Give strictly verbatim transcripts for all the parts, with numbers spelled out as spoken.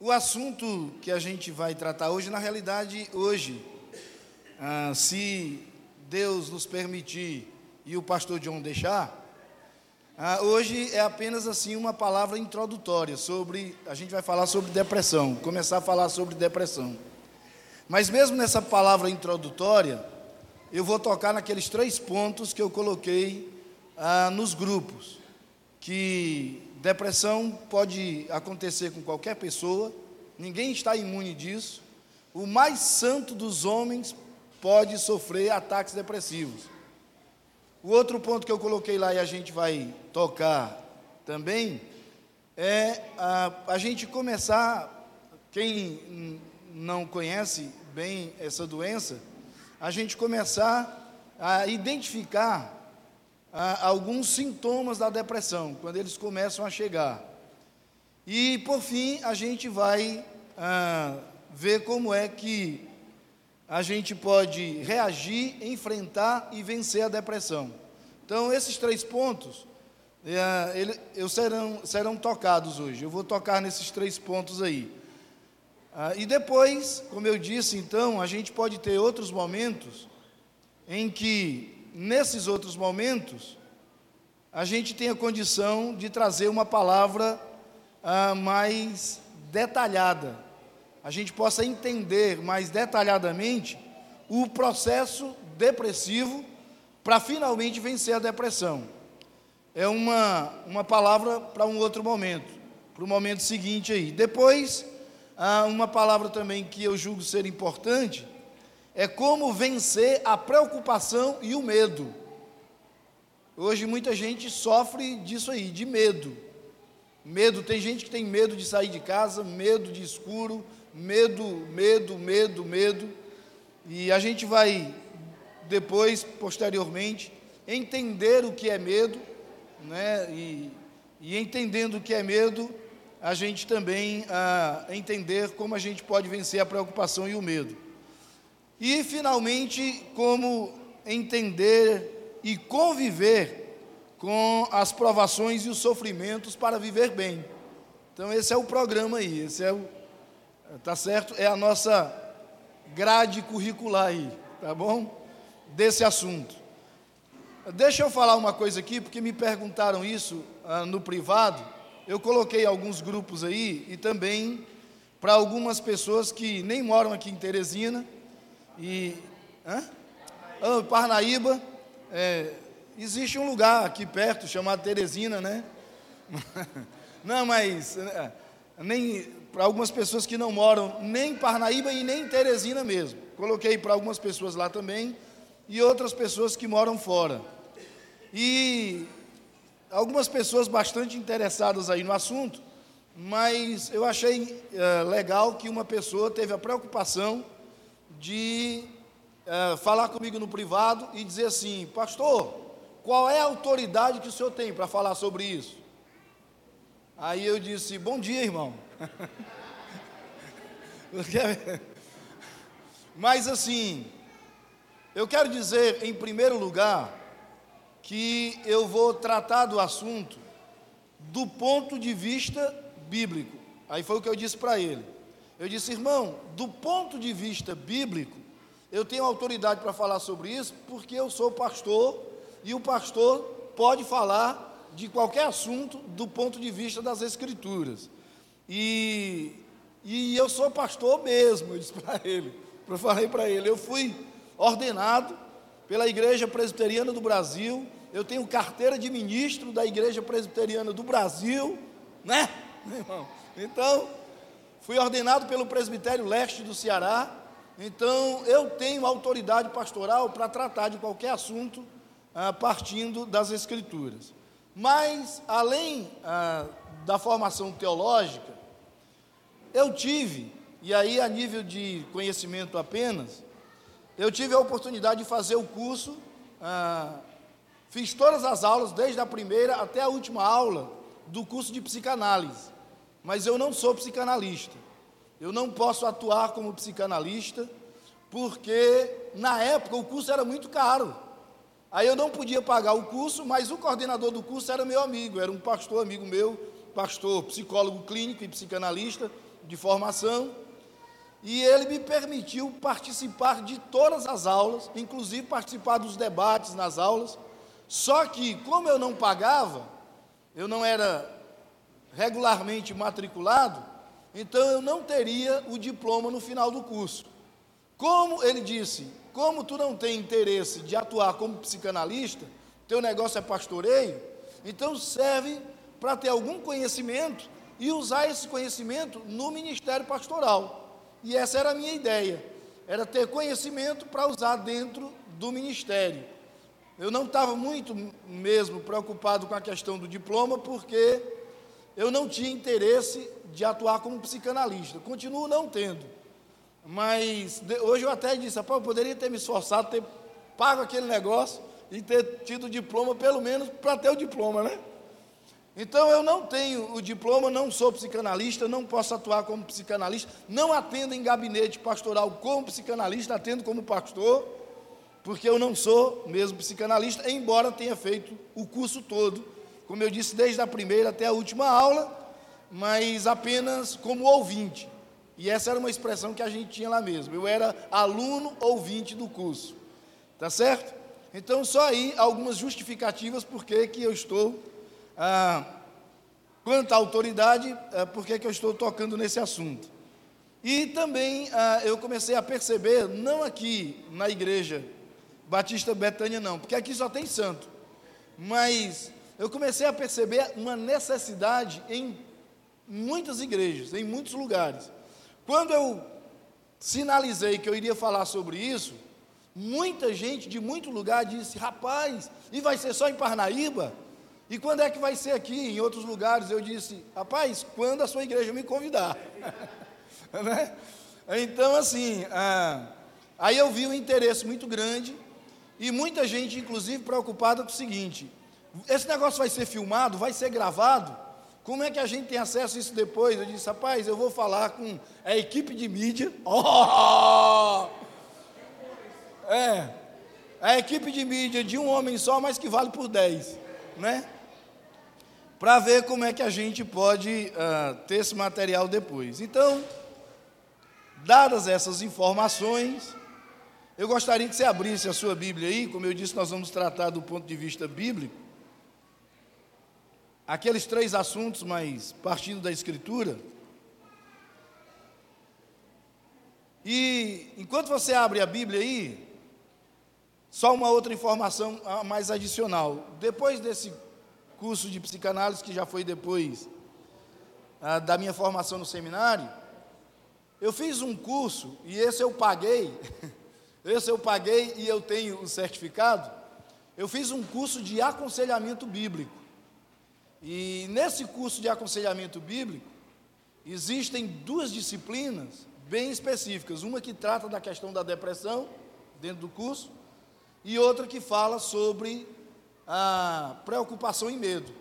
O assunto que a gente vai tratar hoje, na realidade, hoje, ah, se Deus nos permitir e o pastor João deixar, ah, hoje é apenas assim uma palavra introdutória sobre, a gente vai falar sobre depressão, começar a falar sobre depressão. Mas mesmo nessa palavra introdutória, eu vou tocar naqueles três pontos que eu coloquei ah, nos grupos, que depressão pode acontecer com qualquer pessoa, ninguém está imune disso. O mais santo dos homens pode sofrer ataques depressivos. O outro ponto que eu coloquei lá e a gente vai tocar também é a, a gente começar, quem não conhece bem essa doença, a gente começar a identificar alguns sintomas da depressão, quando eles começam a chegar. E, por fim, a gente vai ah, ver como é que a gente pode reagir, enfrentar e vencer a depressão. Então, esses três pontos, ah, ele, eu serão, serão tocados hoje. Eu vou tocar nesses três pontos aí. Ah, e depois, como eu disse, então, a gente pode ter outros momentos em que, nesses outros momentos, a gente tem a condição de trazer uma palavra ah, mais detalhada, a gente possa entender mais detalhadamente o processo depressivo para finalmente vencer a depressão. É uma, uma palavra para um outro momento, para o momento seguinte aí. Depois, ah, uma palavra também que eu julgo ser importante, é como vencer a preocupação e o medo. Hoje muita gente sofre disso aí, de medo. Medo, tem gente que tem medo de sair de casa, medo de escuro, medo, medo, medo, medo. E a gente vai depois, posteriormente, entender o que é medo, né? E, e entendendo o que é medo, a gente também ah, entender como a gente pode vencer a preocupação e o medo. E, finalmente, como entender e conviver com as provações e os sofrimentos para viver bem. Então, esse é o programa aí, esse é o, tá certo? É a nossa grade curricular aí, tá bom? Desse assunto. Deixa eu falar uma coisa aqui, porque me perguntaram isso ah, no privado. Eu coloquei alguns grupos aí e também para algumas pessoas que nem moram aqui em Teresina, E, hã? Oh, Parnaíba, é, existe um lugar aqui perto chamado Teresina, né? Não, mas nem para algumas pessoas que não moram nem em Parnaíba e nem em Teresina mesmo. Coloquei para algumas pessoas lá também e outras pessoas que moram fora. E algumas pessoas bastante interessadas aí no assunto, mas eu achei é, legal que uma pessoa teve a preocupação de uh, falar comigo no privado e dizer assim: pastor, qual é a autoridade que o senhor tem para falar sobre isso? Aí eu disse: bom dia, irmão. Mas assim, eu quero dizer em primeiro lugar que eu vou tratar do assunto do ponto de vista bíblico. Aí foi o que eu disse para ele. Eu disse: irmão, do ponto de vista bíblico, eu tenho autoridade para falar sobre isso, porque eu sou pastor, e o pastor pode falar de qualquer assunto do ponto de vista das Escrituras. E, e eu sou pastor mesmo, eu disse para ele, eu falei para ele, eu fui ordenado pela Igreja Presbiteriana do Brasil, eu tenho carteira de ministro da Igreja Presbiteriana do Brasil, né, meu irmão? Então, fui ordenado pelo Presbitério Leste do Ceará, então eu tenho autoridade pastoral para tratar de qualquer assunto ah, partindo das Escrituras. Mas, além ah, da formação teológica, eu tive, e aí a nível de conhecimento apenas, eu tive a oportunidade de fazer o curso, ah, fiz todas as aulas, desde a primeira até a última aula, do curso de psicanálise. Mas eu não sou psicanalista, eu não posso atuar como psicanalista, porque na época o curso era muito caro, aí eu não podia pagar o curso, mas o coordenador do curso era meu amigo, era um pastor amigo meu, pastor, psicólogo clínico e psicanalista de formação, e ele me permitiu participar de todas as aulas, inclusive participar dos debates nas aulas. Só que, como eu não pagava, eu não era regularmente matriculado, então eu não teria o diploma no final do curso. Como ele disse, como tu não tem interesse de atuar como psicanalista, teu negócio é pastoreio, então serve para ter algum conhecimento e usar esse conhecimento no ministério pastoral. E essa era a minha ideia, era ter conhecimento para usar dentro do ministério. Eu não estava muito mesmo preocupado com a questão do diploma, porque eu não tinha interesse de atuar como psicanalista, continuo não tendo. Mas hoje eu até disse, rapaz, eu poderia ter me esforçado, ter pago aquele negócio e ter tido diploma, pelo menos para ter o diploma, né? Então eu não tenho o diploma, não sou psicanalista, não posso atuar como psicanalista, não atendo em gabinete pastoral como psicanalista, atendo como pastor, porque eu não sou mesmo psicanalista, embora tenha feito o curso todo, como eu disse, desde a primeira até a última aula, mas apenas como ouvinte, e essa era uma expressão que a gente tinha lá mesmo, eu era aluno ouvinte do curso, tá certo? Então, só aí algumas justificativas por que eu estou, ah, quanto à autoridade, ah, por que eu estou tocando nesse assunto. E também ah, eu comecei a perceber, não aqui na Igreja Batista Betânia não, porque aqui só tem santo, mas eu comecei a perceber uma necessidade em muitas igrejas, em muitos lugares. Quando eu sinalizei que eu iria falar sobre isso, muita gente de muito lugar disse, rapaz, e vai ser só em Parnaíba? E quando é que vai ser aqui, em outros lugares? Eu disse, rapaz, quando a sua igreja me convidar, né? Então assim, ah, aí eu vi um interesse muito grande, e muita gente inclusive preocupada com o seguinte, esse negócio vai ser filmado, vai ser gravado, como é que a gente tem acesso a isso depois? Eu disse, rapaz, eu vou falar com a equipe de mídia, oh! É, a equipe de mídia de um homem só, mas que vale por dez, né? Para ver como é que a gente pode uh, ter esse material depois. Então, dadas essas informações, eu gostaria que você abrisse a sua Bíblia aí, como eu disse, nós vamos tratar do ponto de vista bíblico, aqueles três assuntos, mas partindo da Escritura. E enquanto você abre a Bíblia aí, só uma outra informação mais adicional. Depois desse curso de psicanálise, que já foi depois ah, da minha formação no seminário, eu fiz um curso, e esse eu paguei, esse eu paguei e eu tenho o certificado, eu fiz um curso de aconselhamento bíblico. E nesse curso de aconselhamento bíblico, existem duas disciplinas bem específicas, uma que trata da questão da depressão, dentro do curso, e outra que fala sobre a preocupação e medo.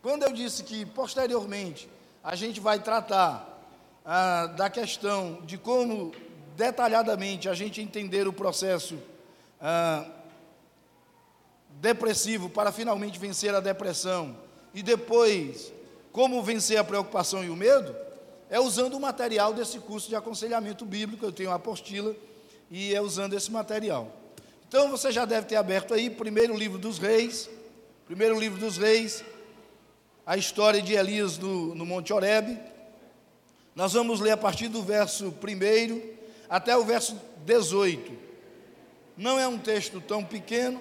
Quando eu disse que, posteriormente, a gente vai tratar ah, da questão de como, detalhadamente, a gente entender o processo ah, depressivo para finalmente vencer a depressão, e depois como vencer a preocupação e o medo, é usando o material desse curso de aconselhamento bíblico, eu tenho a apostila, e é usando esse material. Então você já deve ter aberto aí, primeiro livro dos reis, primeiro livro dos reis, a história de Elias no, no Monte Horebe. Nós vamos ler a partir do verso primeiro até o verso dezoito, não é um texto tão pequeno.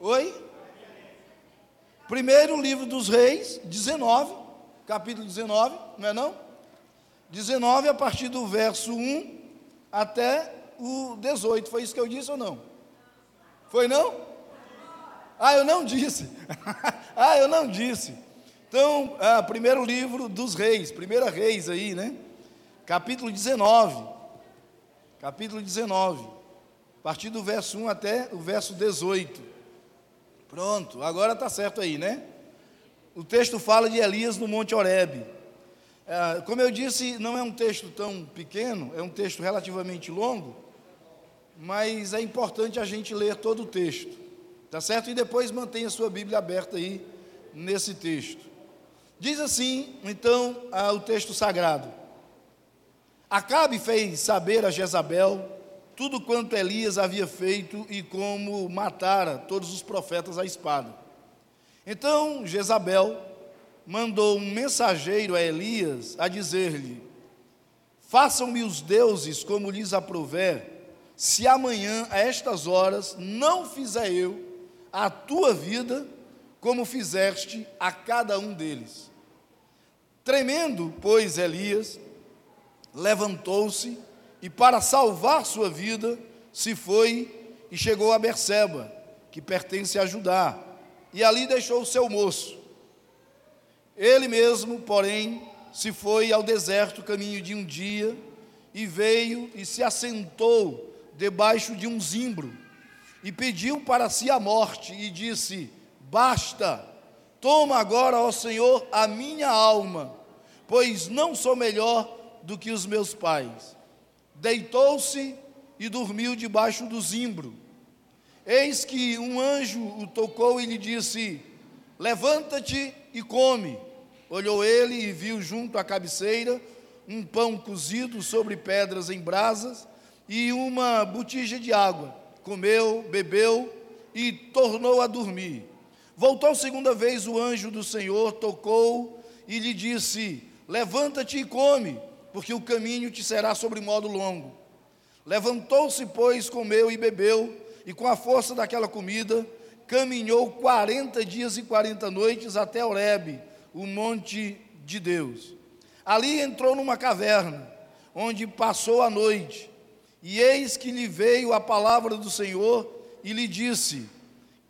Oi? Primeiro livro dos reis, dezenove, capítulo dezenove, não é não? dezenove a partir do verso um até o dezoito, foi isso que eu disse ou não? Foi não? Ah, eu não disse, ah, eu não disse, então, ah, primeiro livro dos reis, primeira reis aí, né? Capítulo dezenove, capítulo dezenove, a partir do verso um até o verso dezoito, pronto, agora está certo aí, né? O texto fala de Elias no Monte Horebe. É, como eu disse, não é um texto tão pequeno, é um texto relativamente longo, mas é importante a gente ler todo o texto, tá certo? E depois mantenha a sua Bíblia aberta aí nesse texto. Diz assim, então, o texto sagrado: Acabe fez saber a Jezabel tudo quanto Elias havia feito e como matara todos os profetas à espada. Então Jezabel mandou um mensageiro a Elias a dizer-lhe: façam-me os deuses como lhes aprouver, se amanhã a estas horas não fizer eu a tua vida como fizeste a cada um deles. Tremendo, pois, Elias levantou-se e, para salvar sua vida, se foi e chegou a Berseba, que pertence a Judá, e ali deixou o seu moço. Ele mesmo, porém, se foi ao deserto caminho de um dia, e veio e se assentou debaixo de um zimbro, e pediu para si a morte, e disse: basta, toma agora, ó Senhor, a minha alma, pois não sou melhor do que os meus pais. Deitou-se e dormiu debaixo do zimbro. Eis que um anjo o tocou e lhe disse: levanta-te e come. Olhou ele e viu junto à cabeceira um pão cozido sobre pedras em brasas e uma botija de água. Comeu, bebeu e tornou a dormir. Voltou segunda vez o anjo do Senhor, tocou e lhe disse: levanta-te e come, porque o caminho te será sobre modo longo. Levantou-se, pois, comeu e bebeu, e com a força daquela comida, caminhou quarenta dias e quarenta noites até Horebe, o monte de Deus. Ali entrou numa caverna, onde passou a noite, e eis que lhe veio a palavra do Senhor, e lhe disse: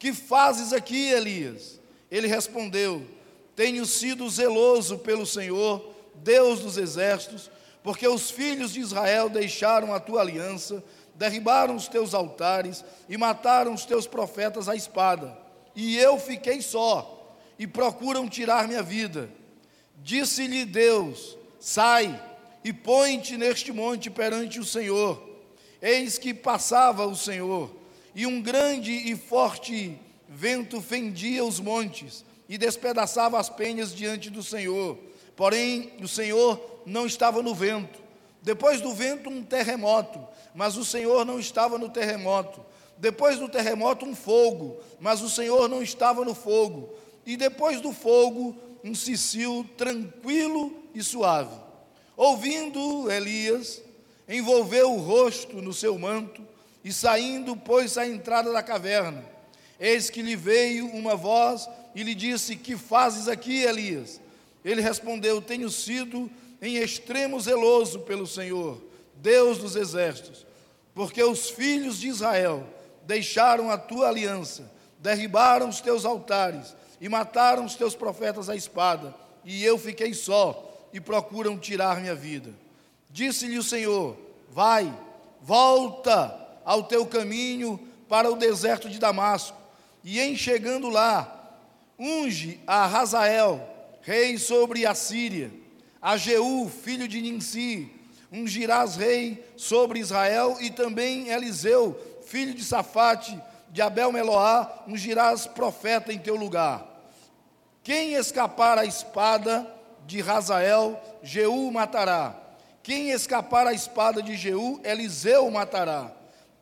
que fazes aqui, Elias? Ele respondeu: tenho sido zeloso pelo Senhor, Deus dos exércitos, porque os filhos de Israel deixaram a tua aliança, derribaram os teus altares e mataram os teus profetas à espada, e eu fiquei só, e procuram tirar minha vida. Disse-lhe Deus: sai e põe-te neste monte perante o Senhor. Eis que passava o Senhor, e um grande e forte vento fendia os montes e despedaçava as penhas diante do Senhor. Porém, o Senhor não estava no vento. Depois do vento, um terremoto, mas o Senhor não estava no terremoto. Depois do terremoto, um fogo, mas o Senhor não estava no fogo. E depois do fogo, um cicio tranquilo e suave. Ouvindo, Elias envolveu o rosto no seu manto e, saindo, pôs-se à entrada da caverna. Eis que lhe veio uma voz e lhe disse: que fazes aqui, Elias? Ele respondeu: tenho sido em extremo zeloso pelo Senhor, Deus dos exércitos, porque os filhos de Israel deixaram a tua aliança, derribaram os teus altares e mataram os teus profetas à espada, e eu fiquei só, e procuram tirar minha vida. Disse-lhe o Senhor: vai, volta ao teu caminho para o deserto de Damasco, e em chegando lá, unge a Hazael, rei sobre a Síria, a Jeú, filho de Ninsi, ungirás rei sobre Israel, e também Eliseu, filho de Safate, de Abel Meloá, ungirás profeta em teu lugar. Quem escapar à espada de Hazael, Jeú matará. Quem escapar à espada de Jeú, Eliseu matará.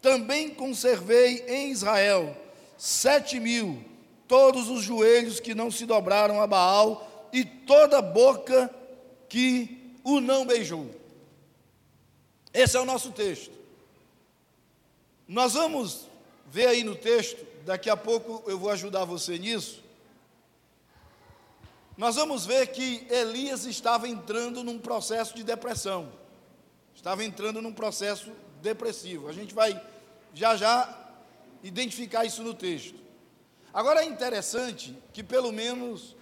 Também conservei em Israel sete mil, todos os joelhos que não se dobraram a Baal, e toda boca que o não beijou. Esse é o nosso texto. Nós vamos ver aí no texto, daqui a pouco eu vou ajudar você nisso. Nós vamos ver que Elias estava entrando num processo de depressão. Estava entrando num processo depressivo. A gente vai já já identificar isso no texto. Agora é interessante que pelo menos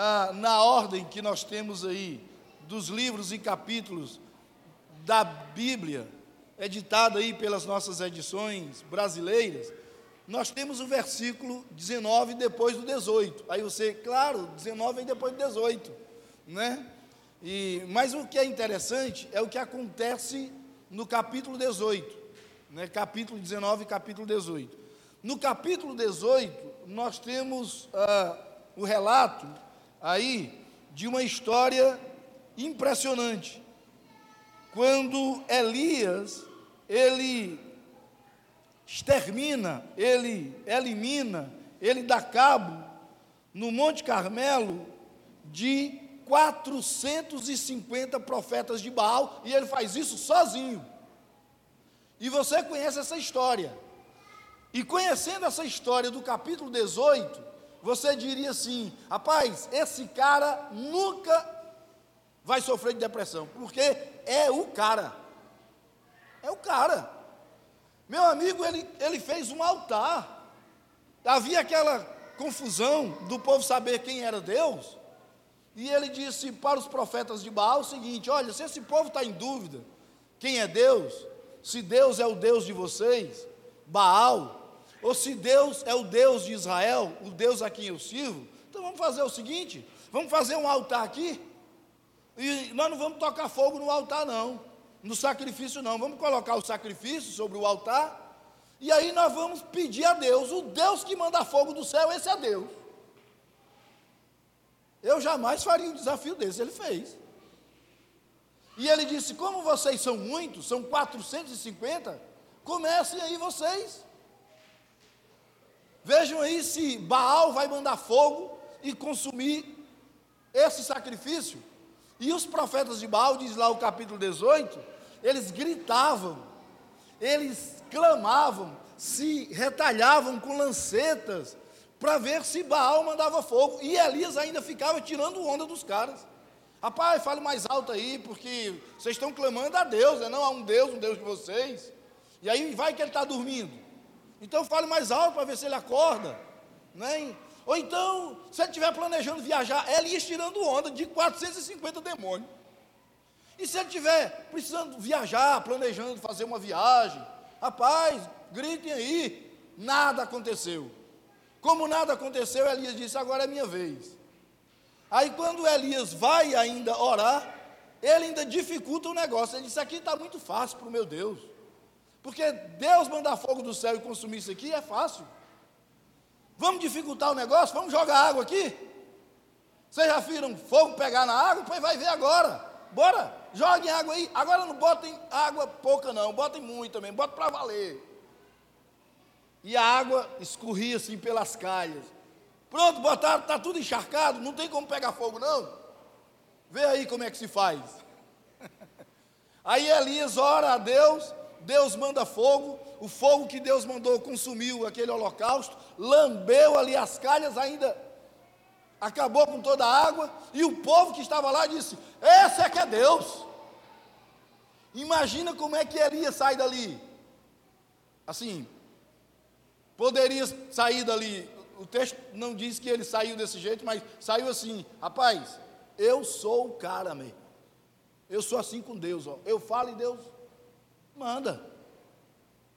Ah, na ordem que nós temos aí, dos livros e capítulos da Bíblia, editada aí pelas nossas edições brasileiras, nós temos o versículo dezenove depois do dezoito. Aí você, claro, dezenove e depois do dezoito, né? E, mas o que é interessante é o que acontece no capítulo dezoito, né? Capítulo dezenove e capítulo dezoito. No capítulo dezoito, nós temos Ah, o relato aí de uma história impressionante. Quando Elias, ele extermina, ele elimina, ele dá cabo no Monte Carmelo de quatrocentos e cinquenta profetas de Baal, e ele faz isso sozinho. E você conhece essa história. E conhecendo essa história do capítulo dezoito, você diria assim: rapaz, esse cara nunca vai sofrer de depressão, porque é o cara, é o cara, meu amigo. Ele, ele fez um altar. Havia aquela confusão do povo saber quem era Deus, e ele disse para os profetas de Baal o seguinte: olha, se esse povo está em dúvida quem é Deus, se Deus é o Deus de vocês, Baal, ou se Deus é o Deus de Israel, o Deus a quem eu sirvo, então vamos fazer o seguinte, vamos fazer um altar aqui, e nós não vamos tocar fogo no altar não, no sacrifício não, vamos colocar o sacrifício sobre o altar, e aí nós vamos pedir a Deus, o Deus que manda fogo do céu, esse é Deus. Eu jamais faria um desafio desse, ele fez. E ele disse: como vocês são muitos, são quatrocentos e cinquenta, comecem aí vocês, vejam aí se Baal vai mandar fogo e consumir esse sacrifício. E os profetas de Baal, diz lá o capítulo dezoito, eles gritavam, eles clamavam, se retalhavam com lancetas, para ver se Baal mandava fogo, e Elias ainda ficava tirando onda dos caras. Rapaz, fale mais alto aí, porque vocês estão clamando a Deus, né? Não a um Deus, um Deus de vocês, e aí vai que ele está dormindo, então fale mais alto para ver se ele acorda, né? Ou então, se ele estiver planejando viajar, Elias tirando onda de quatrocentos e cinquenta demônios. E se ele estiver precisando viajar, planejando fazer uma viagem, rapaz, gritem aí, nada aconteceu. Como nada aconteceu, Elias disse: agora é minha vez. Aí quando Elias vai ainda orar, ele ainda dificulta o negócio. Ele disse: aqui está muito fácil para o meu Deus, porque Deus mandar fogo do céu e consumir isso aqui é fácil. Vamos dificultar o negócio? Vamos jogar água aqui? Vocês já viram fogo pegar na água? Pois vai ver agora. Bora, joguem água aí. Agora não botem água pouca não, botem muito também, botem para valer. E a água escorria assim pelas calhas. Pronto, botaram, está tudo encharcado, não tem como pegar fogo não. Vê aí como é que se faz. Aí Elias ora a Deus, Deus manda fogo. O fogo que Deus mandou consumiu aquele holocausto, lambeu ali as calhas, ainda acabou com toda a água, e o povo que estava lá disse: esse é que é Deus. Imagina como é que Elias sai dali. Assim, poderia sair dali, o texto não diz que ele saiu desse jeito, mas saiu assim: rapaz, eu sou o cara mesmo, eu sou assim com Deus, ó. Eu falo e Deus manda.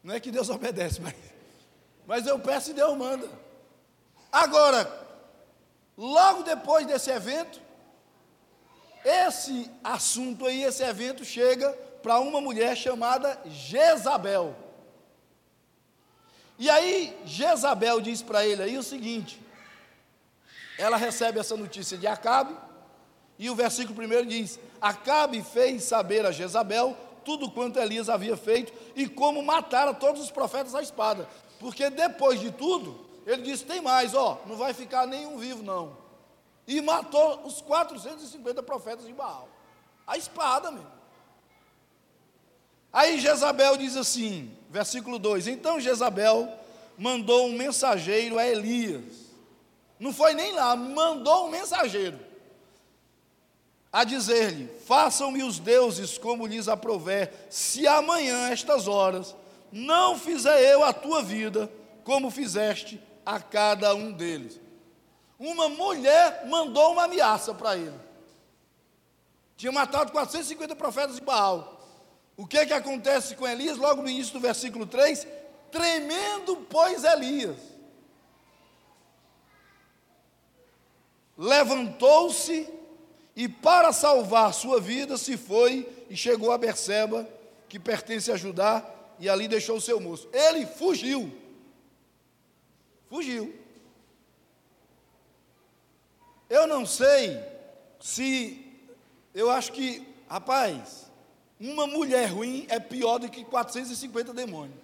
Não é que Deus obedece, mas, mas eu peço e Deus manda. Agora, logo depois desse evento, esse assunto aí, esse evento chega para uma mulher chamada Jezabel. E aí Jezabel diz para ele aí o seguinte: ela recebe essa notícia de Acabe, e o versículo primeiro diz: Acabe fez saber a Jezabel tudo quanto Elias havia feito, e como matara todos os profetas à espada, porque depois de tudo, ele disse: tem mais, ó, não vai ficar nenhum vivo não, e matou os quatrocentos e cinquenta profetas de Baal, à espada mesmo. Aí Jezabel diz assim, versículo dois: então Jezabel mandou um mensageiro a Elias, não foi nem lá, mandou um mensageiro, a dizer-lhe: façam-me os deuses como lhes aprouver, se amanhã, estas horas, não fizer eu a tua vida, como fizeste a cada um deles. Uma mulher mandou uma ameaça para ele, tinha matado quatrocentos e cinquenta profetas de Baal. O que que acontece com Elias? Logo no início do versículo três: tremendo, pois, Elias, levantou-se, e para salvar sua vida, se foi e chegou a Berseba, que pertence a Judá, e ali deixou o seu moço. Ele fugiu, fugiu, Eu não sei se, eu acho que, rapaz, uma mulher ruim é pior do que quatrocentos e cinquenta demônios.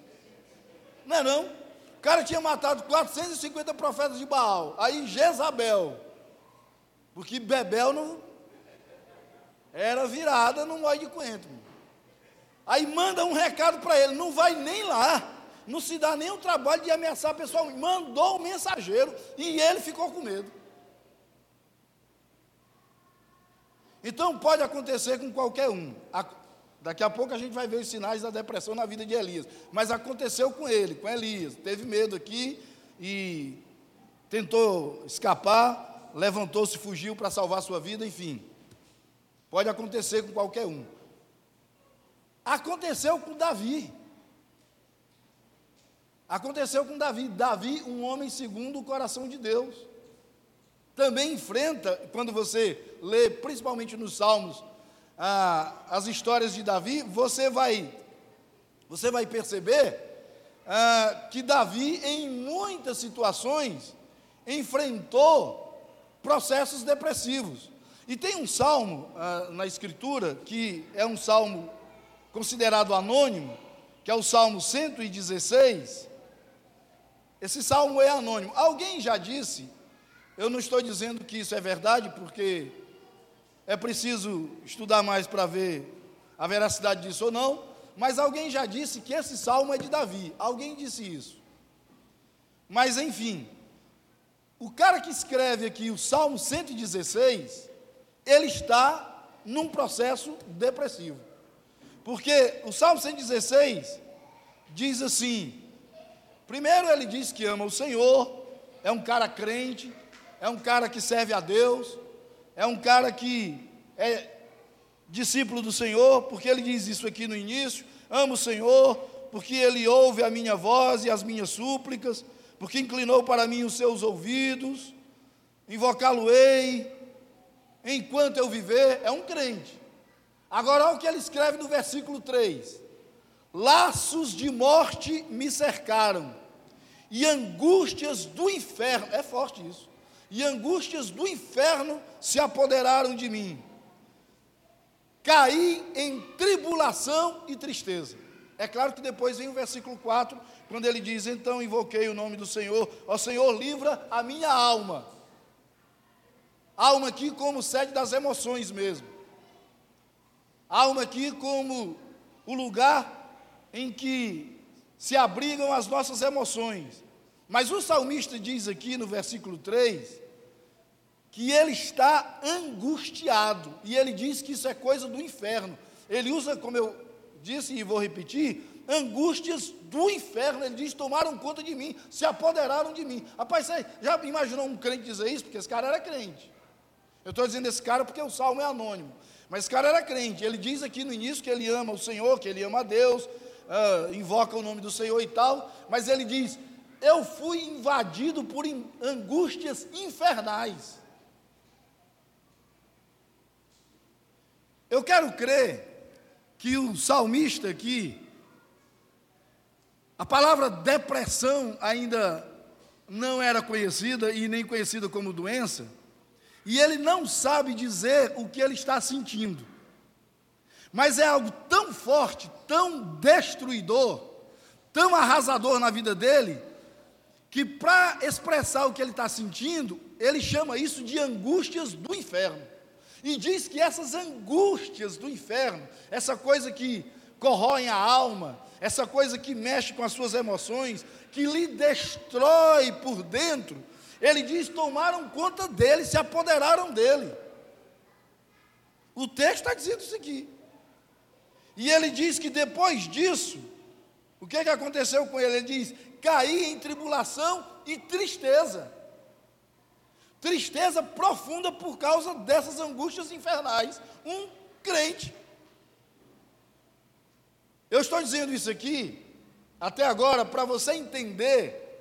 Não é não? O cara tinha matado quatrocentos e cinquenta profetas de Baal. Aí Jezabel, porque Bebel não era virada num molho de coentro. Aí manda um recado para ele, não vai nem lá, não se dá nem o trabalho de ameaçar pessoalmente. Mandou o mensageiro e ele ficou com medo. Então pode acontecer com qualquer um. A, daqui a pouco a gente vai ver os sinais da depressão na vida de Elias. Mas aconteceu com ele, com Elias. Teve medo aqui e tentou escapar, levantou-se, fugiu para salvar sua vida, enfim. Pode acontecer com qualquer um. Aconteceu com Davi. Aconteceu com Davi. Davi, um homem segundo o coração de Deus. Também enfrenta, quando você lê, principalmente nos Salmos, ah, as histórias de Davi, você vai, você vai perceber ah, que Davi, em muitas situações, enfrentou processos depressivos. E tem um salmo ah, na Escritura, que é um salmo considerado anônimo, que é o Salmo cento e dezesseis. Esse salmo é anônimo. Alguém já disse... Eu não estou dizendo que isso é verdade, porque é preciso estudar mais para ver a veracidade disso ou não, mas alguém já disse que esse salmo é de Davi, alguém disse isso. Mas, enfim, o cara que escreve aqui o Salmo cento e dezesseis, ele está num processo depressivo, porque o Salmo cento e dezesseis diz assim, primeiro ele diz que ama o Senhor, é um cara crente, é um cara que serve a Deus, é um cara que é discípulo do Senhor, porque ele diz isso aqui no início, amo o Senhor, porque ele ouve a minha voz e as minhas súplicas, porque inclinou para mim os seus ouvidos, invocá-lo-ei, enquanto eu viver, é um crente. Agora, olha o que ele escreve no versículo três, laços de morte me cercaram, e angústias do inferno, é forte isso, e angústias do inferno se apoderaram de mim. Caí em tribulação e tristeza. É claro que depois vem o versículo quatro, quando ele diz, então invoquei o nome do Senhor, ó Senhor, livra a minha alma. Alma aqui como sede das emoções mesmo. Alma aqui como o lugar em que se abrigam as nossas emoções. Mas o salmista diz aqui no versículo três, que ele está angustiado, e ele diz que isso é coisa do inferno, ele usa, como eu disse e vou repetir, angústias do inferno, ele diz, tomaram conta de mim, se apoderaram de mim. Rapaz, você já imaginou um crente dizer isso? Porque esse cara era crente, eu estou dizendo esse cara porque o salmo é anônimo, mas esse cara era crente, ele diz aqui no início que ele ama o Senhor, que ele ama a Deus, uh, invoca o nome do Senhor e tal, mas ele diz, eu fui invadido por angústias infernais. Eu quero crer que o salmista aqui, a palavra depressão ainda não era conhecida e nem conhecida como doença, e ele não sabe dizer o que ele está sentindo, mas é algo tão forte, tão destruidor, tão arrasador na vida dele, que para expressar o que ele está sentindo, ele chama isso de angústias do inferno, e diz que essas angústias do inferno, essa coisa que corrói a alma, essa coisa que mexe com as suas emoções, que lhe destrói por dentro, ele diz, tomaram conta dele, se apoderaram dele, o texto está dizendo isso aqui, e ele diz que depois disso, o que, que aconteceu com ele? Ele diz, caí em tribulação e tristeza, tristeza profunda por causa dessas angústias infernais, um crente. Eu estou dizendo isso aqui, até agora, para você entender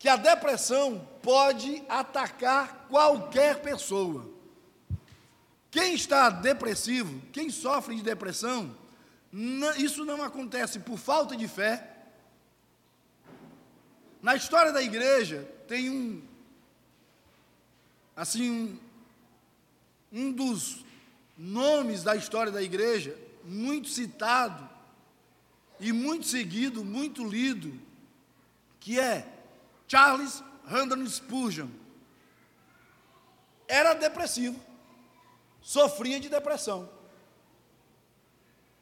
que a depressão pode atacar qualquer pessoa. Quem está depressivo, quem sofre de depressão, isso não acontece por falta de fé. Na história da igreja, tem um, assim, um dos nomes da história da igreja, muito citado e muito seguido, muito lido, que é Charles Spurgeon. Era depressivo, sofria de depressão.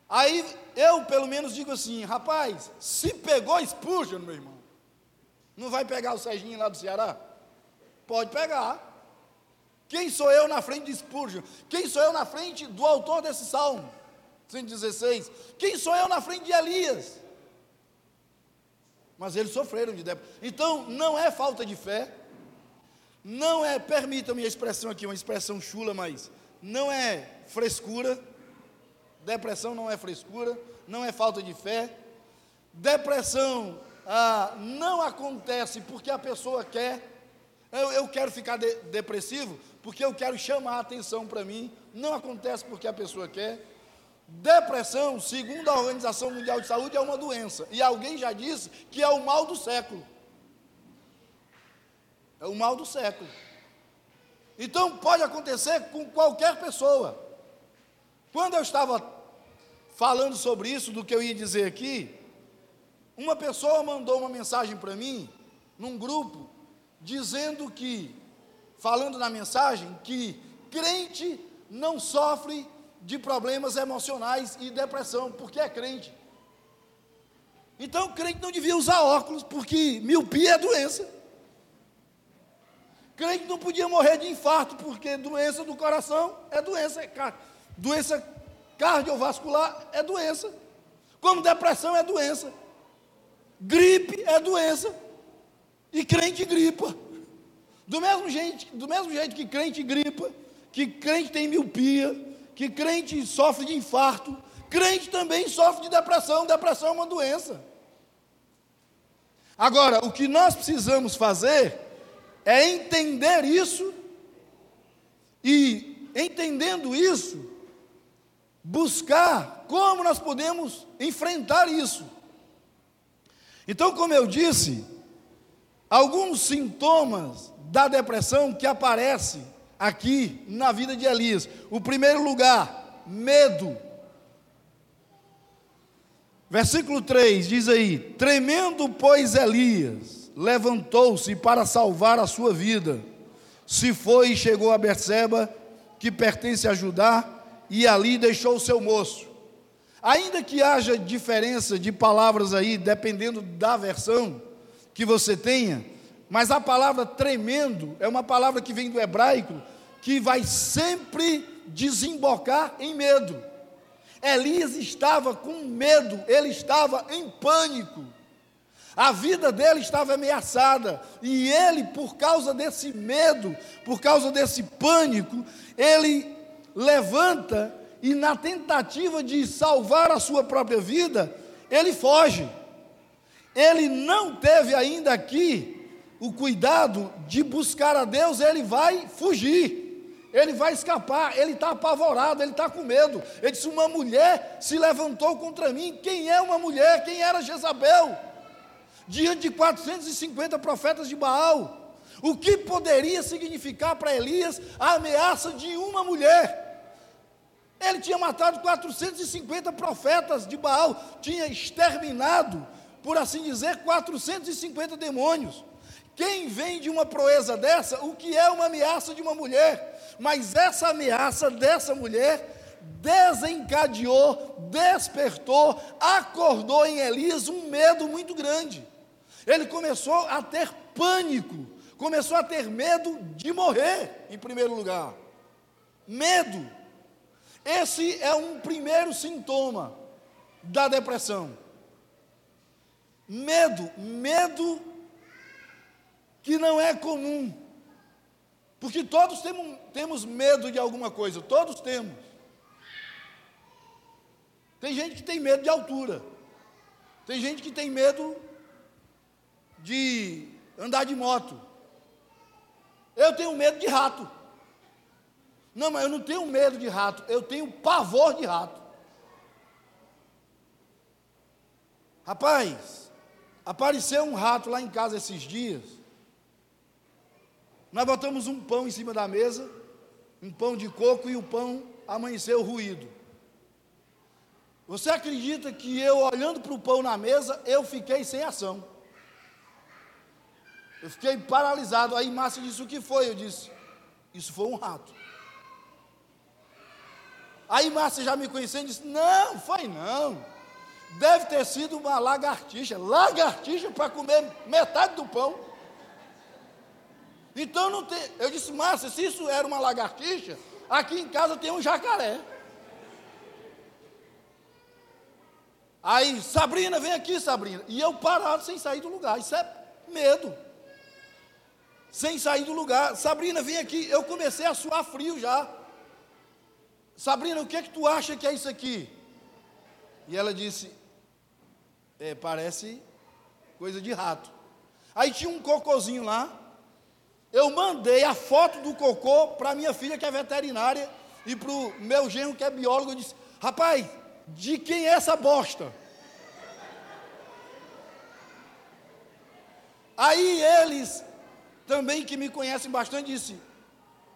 Aí eu, pelo menos, digo assim, rapaz, se pegou Spurgeon, meu irmão, não vai pegar o Serginho lá do Ceará? Pode pegar. Quem sou eu na frente de Spurgeon? Quem sou eu na frente do autor desse Salmo cento e dezesseis? Quem sou eu na frente de Elias? Mas eles sofreram de depressão. Então, não é falta de fé, não é, permitam-me a expressão aqui, uma expressão chula, mas não é frescura. Depressão não é frescura, não é falta de fé. Depressão ah, não acontece porque a pessoa quer. Eu, eu quero ficar de, depressivo porque eu quero chamar a atenção para mim. Não acontece porque a pessoa quer. Depressão, segundo a Organização Mundial de Saúde, é uma doença. E alguém já disse que é o mal do século. É o mal do século. Então, pode acontecer com qualquer pessoa. Quando eu estava falando sobre isso, do que eu ia dizer aqui, uma pessoa mandou uma mensagem para mim, num grupo, dizendo que, falando na mensagem, que crente não sofre de problemas emocionais e depressão, porque é crente. Então, crente não devia usar óculos, porque miopia é doença. Crente não podia morrer de infarto, porque doença do coração é doença, doença cardiovascular é doença, como depressão é doença, gripe é doença. E crente gripa, do mesmo jeito, do mesmo jeito que crente gripa, que crente tem miopia, que crente sofre de infarto, crente também sofre de depressão. Depressão é uma doença. Agora, o que nós precisamos fazer é entender isso, e entendendo isso, buscar como nós podemos enfrentar isso. Então, como eu disse, alguns sintomas da depressão que aparecem aqui na vida de Elias. O primeiro lugar, medo. Versículo três diz aí: tremendo, pois, Elias levantou-se para salvar a sua vida. Se foi e chegou a Berseba, que pertence a Judá, e ali deixou o seu moço. Ainda que haja diferença de palavras aí, dependendo da versão que você tenha, mas a palavra tremendo é uma palavra que vem do hebraico, que vai sempre desembocar em medo. Elias estava com medo, ele estava em pânico, a vida dele estava ameaçada, e ele, por causa desse medo, por causa desse pânico, ele levanta e, na tentativa de salvar a sua própria vida, ele foge. Ele não teve ainda aqui o cuidado de buscar a Deus, ele vai fugir, ele vai escapar, ele está apavorado, ele está com medo. Ele disse: uma mulher se levantou contra mim. Quem é uma mulher? Quem era Jezabel? Diante de quatrocentos e cinquenta profetas de Baal, o que poderia significar para Elias a ameaça de uma mulher? Ele tinha matado quatrocentos e cinquenta profetas de Baal, tinha exterminado, por assim dizer, quatrocentos e cinquenta demônios. Quem vem de uma proeza dessa, o que é uma ameaça de uma mulher? Mas essa ameaça dessa mulher desencadeou, despertou, acordou em Elias um medo muito grande. Ele começou a ter pânico, começou a ter medo de morrer, em primeiro lugar. Medo. Esse é um primeiro sintoma da depressão. Medo, medo que não é comum, porque todos temos, temos medo de alguma coisa, todos temos. Tem gente que tem medo de altura, tem gente que tem medo de andar de moto. Eu tenho medo de rato. Não, mas eu não tenho medo de rato, eu tenho pavor de rato. Rapaz, apareceu um rato lá em casa esses dias, Nós botamos um pão em cima da mesa, um pão de coco, e o pão amanheceu ruído. Você acredita que eu, olhando para o pão na mesa, eu fiquei sem ação? Eu fiquei paralisado. Aí Márcia disse: o que foi? Eu disse: isso foi um rato. Aí Márcia, já me conhecendo, disse: não, foi não, deve ter sido uma lagartixa, lagartixa para comer metade do pão. Então não tem. Eu disse: Márcia, se isso era uma lagartixa, aqui em casa tem um jacaré. Aí, Sabrina, vem aqui, Sabrina. E eu parado, sem sair do lugar. Isso é medo. Sem sair do lugar. Sabrina, vem aqui. Eu comecei a suar frio já. Sabrina, o que é que tu acha que é isso aqui? E ela disse: é, parece coisa de rato. Aí tinha um cocôzinho lá. Eu mandei a foto do cocô para minha filha, que é veterinária, e para o meu genro, que é biólogo. Eu disse: rapaz, de quem é essa bosta? Aí eles, também que me conhecem bastante, disse: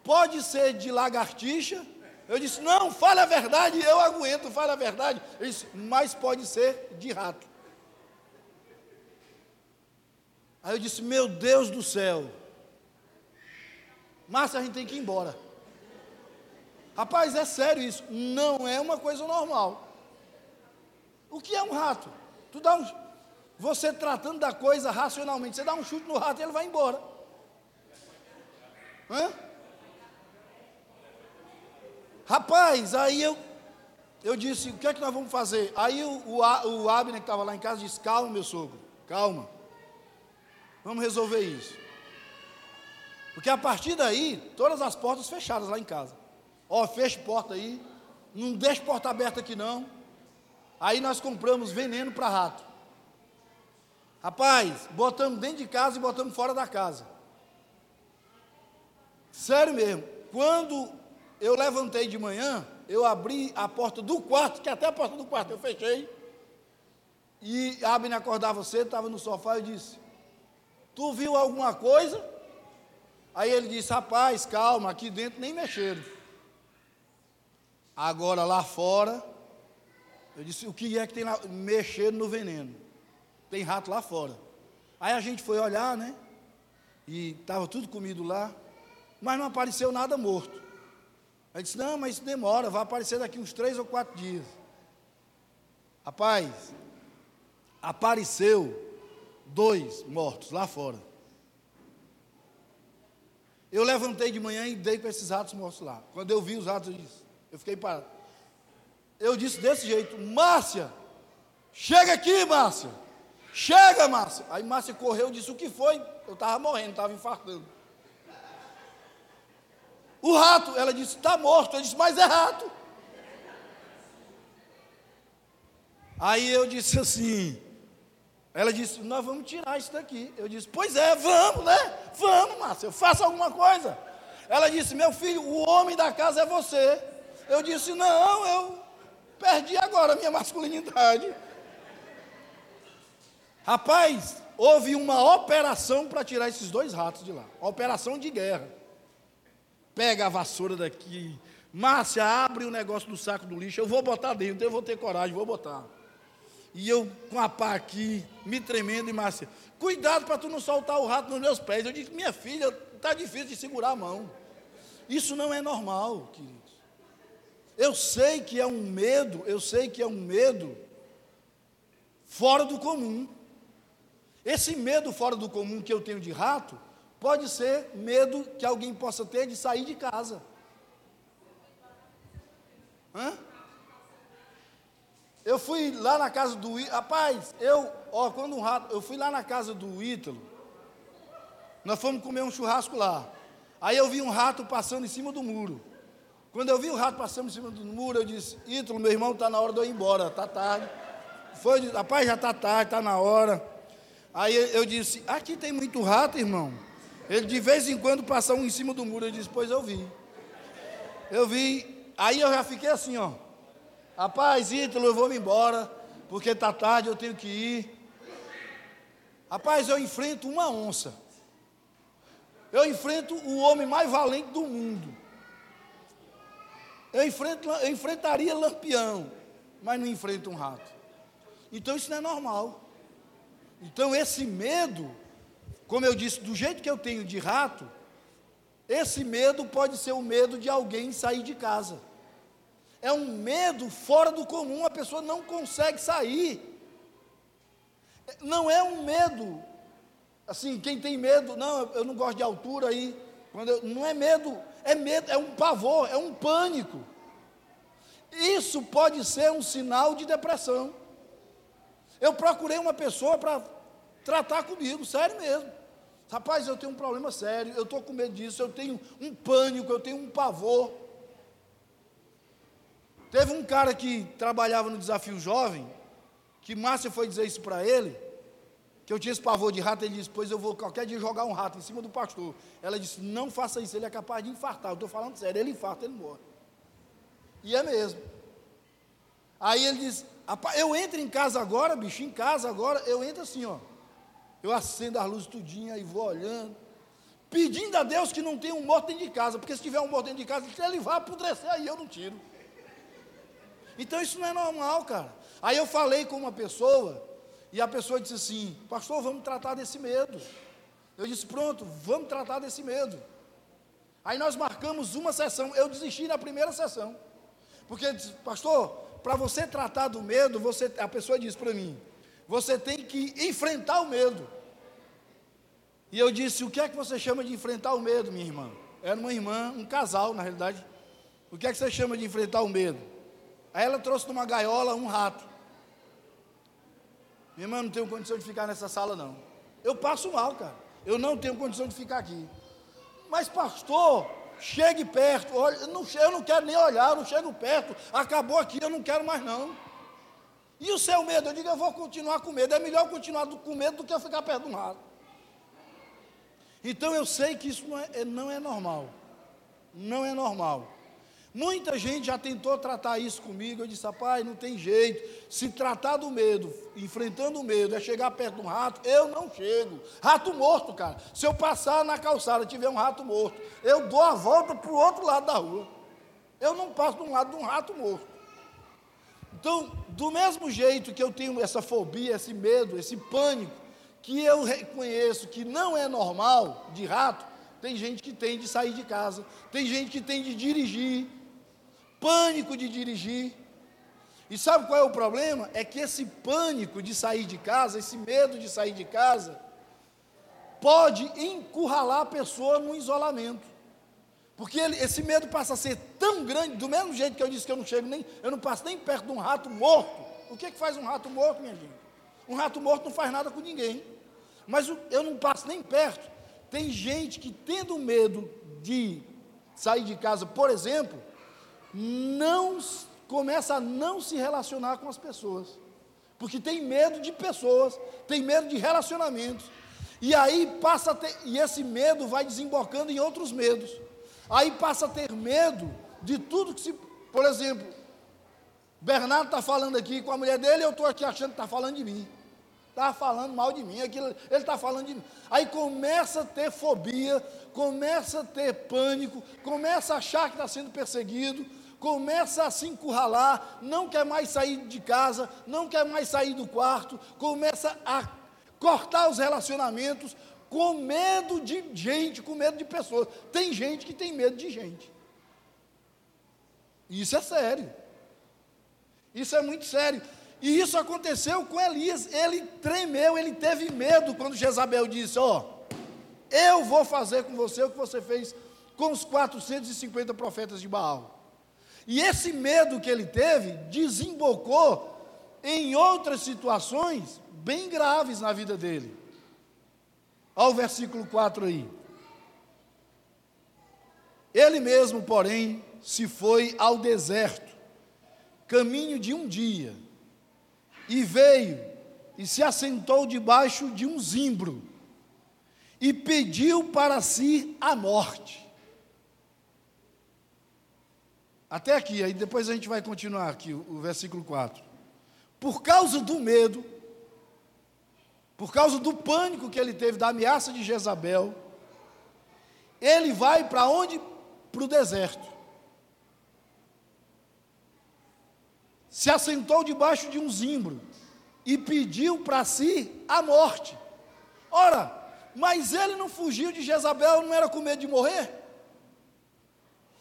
pode ser de lagartixa? Eu disse: não, fala a verdade, eu aguento, fala a verdade. Ele disse: mas pode ser de rato. Aí eu disse: meu Deus do céu, Márcia, a gente tem que ir embora. Rapaz, é sério isso, não é uma coisa normal. O que é um rato? Tu dá um, você tratando da coisa racionalmente, você dá um chute no rato e ele vai embora. Hã? Rapaz, aí eu, eu disse: o que é que nós vamos fazer? Aí o, o, o Abner, que estava lá em casa, disse: calma, meu sogro, calma, vamos resolver isso. Porque a partir daí, todas as portas fechadas lá em casa. Ó, fecha porta aí, não deixa porta aberta aqui não. Aí nós compramos veneno para rato. Rapaz, botamos dentro de casa e botamos fora da casa. Sério mesmo, quando eu levantei de manhã, eu abri a porta do quarto, que até a porta do quarto eu fechei, e a Abner acordava cedo, estava no sofá, eu disse: tu viu alguma coisa? Aí ele disse: rapaz, calma, aqui dentro nem mexeram. Agora lá fora, eu disse: o que é que tem lá? Mexendo no veneno, tem rato lá fora. Aí a gente foi olhar, né, e estava tudo comido lá, mas não apareceu nada morto. Aí disse: não, mas isso demora, vai aparecer daqui uns três ou quatro dias. Rapaz, apareceu dois mortos lá fora. Eu levantei de manhã e dei para esses ratos mortos lá. Quando eu vi os ratos, eu disse, eu fiquei parado. Eu disse desse jeito: Márcia, chega aqui, Márcia. Chega, Márcia. Aí Márcia correu e disse: o que foi? Eu estava morrendo, estava infartando. O rato, ela disse, está morto. Eu disse: mas é rato. Aí eu disse assim, ela disse: nós vamos tirar isso daqui. Eu disse: pois é, vamos, né? Vamos, Márcia, faça alguma coisa. Ela disse: meu filho, o homem da casa é você. Eu disse: não, eu perdi agora a minha masculinidade. Rapaz, houve uma operação para tirar esses dois ratos de lá. Operação de guerra. Pega a vassoura daqui. Márcia, abre o negócio do saco do lixo. Eu vou botar dentro, eu vou ter coragem, vou botar. E eu com a pá aqui, me tremendo, e Márcia: cuidado para tu não soltar o rato nos meus pés. Eu disse: minha filha, está difícil de segurar a mão. Isso não é normal, querido. Eu sei que é um medo, eu sei que é um medo fora do comum. Esse medo fora do comum que eu tenho de rato, pode ser medo que alguém possa ter de sair de casa. Hã? Eu fui lá na casa do Ítalo, rapaz, eu, ó, quando um rato, eu fui lá na casa do Ítalo, nós fomos comer um churrasco lá, aí eu vi um rato passando em cima do muro. Quando eu vi o rato passando em cima do muro, eu disse: Ítalo, meu irmão, está na hora de eu ir embora, está tarde. Foi, eu disse: rapaz, já está tarde, está na hora. Aí eu disse: aqui tem muito rato, irmão. Ele de vez em quando passa um em cima do muro. Eu disse: pois eu vi. Eu vi, aí eu já fiquei assim, ó. Rapaz, Ítalo, eu vou me embora, porque está tarde, eu tenho que ir. Rapaz, eu enfrento uma onça. Eu enfrento o homem mais valente do mundo. Eu, enfrento, eu enfrentaria Lampião, mas não enfrento um rato. Então isso não é normal. Então esse medo, como eu disse, do jeito que eu tenho de rato, esse medo pode ser o medo de alguém sair de casa. É um medo fora do comum, a pessoa não consegue sair. Não é um medo, assim, quem tem medo, não, eu não gosto de altura aí, quando eu, não é medo, é medo, é um pavor, é um pânico. Isso pode ser um sinal de depressão. Eu procurei uma pessoa para tratar comigo, sério mesmo. Rapaz, eu tenho um problema sério, eu estou com medo disso, eu tenho um pânico, eu tenho um pavor. Teve um cara que trabalhava no Desafio Jovem, que Márcia foi dizer isso para ele, que eu tinha esse pavor de rato, ele disse, pois eu vou qualquer dia jogar um rato em cima do pastor. Ela disse, não faça isso, ele é capaz de infartar, eu estou falando sério, ele infarta, ele morre. E é mesmo. Aí ele disse, eu entro em casa agora, bicho, em casa agora, eu entro assim, ó. Eu acendo as luzes tudinho, aí vou olhando, pedindo a Deus que não tenha um morto dentro de casa, porque se tiver um morto dentro de casa, ele vai apodrecer, aí eu não tiro. Então isso não é normal, cara. Aí eu falei com uma pessoa, e a pessoa disse assim, pastor, vamos tratar desse medo. Eu disse, pronto, vamos tratar desse medo. Aí nós marcamos uma sessão, eu desisti na primeira sessão, porque ele disse, pastor, para você tratar do medo, você, a pessoa disse para mim, você tem que enfrentar o medo. E eu disse, o que é que você chama de enfrentar o medo, minha irmã? Era uma irmã, um casal, na realidade. O que é que você chama de enfrentar o medo? Aí ela trouxe numa gaiola um rato. Minha irmã, não tenho condição de ficar nessa sala, não. Eu passo mal, cara. Eu não tenho condição de ficar aqui. Mas, pastor, chegue perto. Olha, eu, não, eu não quero nem olhar, eu não chego perto. Acabou aqui, eu não quero mais, não. E o seu medo? Eu digo, eu vou continuar com medo. É melhor continuar com medo do que eu ficar perto de um rato. Então eu sei que isso não é, não é normal. Não é normal. Muita gente já tentou tratar isso comigo. Eu disse, rapaz, não tem jeito. Se tratar do medo, enfrentando o medo, é chegar perto de um rato, eu não chego. Rato morto, cara. Se eu passar na calçada e tiver um rato morto, eu dou a volta para o outro lado da rua. Eu não passo de um lado de um rato morto. Então, do mesmo jeito que eu tenho essa fobia, esse medo, esse pânico, que eu reconheço que não é normal de rato, tem gente que tem de sair de casa, tem gente que tem de dirigir, pânico de dirigir. E sabe qual é o problema? É que esse pânico de sair de casa, esse medo de sair de casa, pode encurralar a pessoa no isolamento. Porque ele, esse medo passa a ser tão grande, do mesmo jeito que eu disse que eu não chego nem, eu não passo nem perto de um rato morto. O que é que faz um rato morto, minha gente? Um rato morto não faz nada com ninguém. Mas o, eu não passo nem perto. Tem gente que, tendo medo de sair de casa, por exemplo, não começa a não se relacionar com as pessoas. Porque tem medo de pessoas, tem medo de relacionamentos. E aí passa a ter, e esse medo vai desembocando em outros medos. Aí passa a ter medo de tudo que se... Por exemplo, Bernardo está falando aqui com a mulher dele, eu estou aqui achando que está falando de mim. Está falando mal de mim, aquilo, ele está falando de mim. Aí começa a ter fobia, começa a ter pânico, começa a achar que está sendo perseguido, começa a se encurralar, não quer mais sair de casa, não quer mais sair do quarto, começa a cortar os relacionamentos, com medo de gente, com medo de pessoas. Tem gente que tem medo de gente. Isso é sério. Isso é muito sério. E isso aconteceu com Elias. Ele tremeu, ele teve medo quando Jezabel disse, ó, eu vou fazer com você o que você fez com os quatrocentos e cinquenta profetas de Baal. E esse medo que ele teve desembocou em outras situações bem graves na vida dele. Olha o versículo quatro aí. Ele mesmo, porém, se foi ao deserto, caminho de um dia, e veio, e se assentou debaixo de um zimbro, e pediu para si a morte. Até aqui, aí depois a gente vai continuar aqui, o, o versículo quatro. Por causa do medo, por causa do pânico que ele teve, da ameaça de Jezabel, ele vai para onde? Para o deserto. Se assentou debaixo de um zimbro e pediu para si a morte. Ora, mas ele não fugiu de Jezabel, não era com medo de morrer?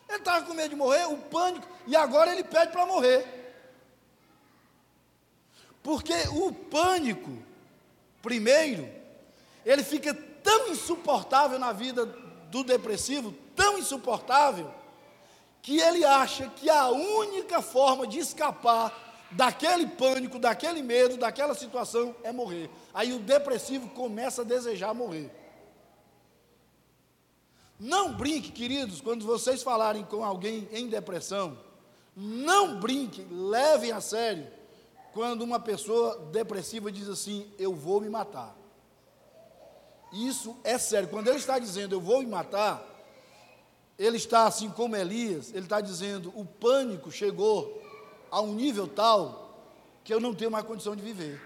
Ele estava com medo de morrer, o pânico, e agora ele pede para morrer. Porque o pânico, primeiro, ele fica tão insuportável na vida do depressivo, tão insuportável, que ele acha que a única forma de escapar daquele pânico, daquele medo, daquela situação, é morrer. Aí o depressivo começa a desejar morrer. Não brinque, queridos, quando vocês falarem com alguém em depressão, não brinque, levem a sério, quando uma pessoa depressiva diz assim, eu vou me matar. Isso é sério. Quando ele está dizendo, eu vou me matar, ele está assim como Elias, ele está dizendo, o pânico chegou a um nível tal que eu não tenho mais condição de viver.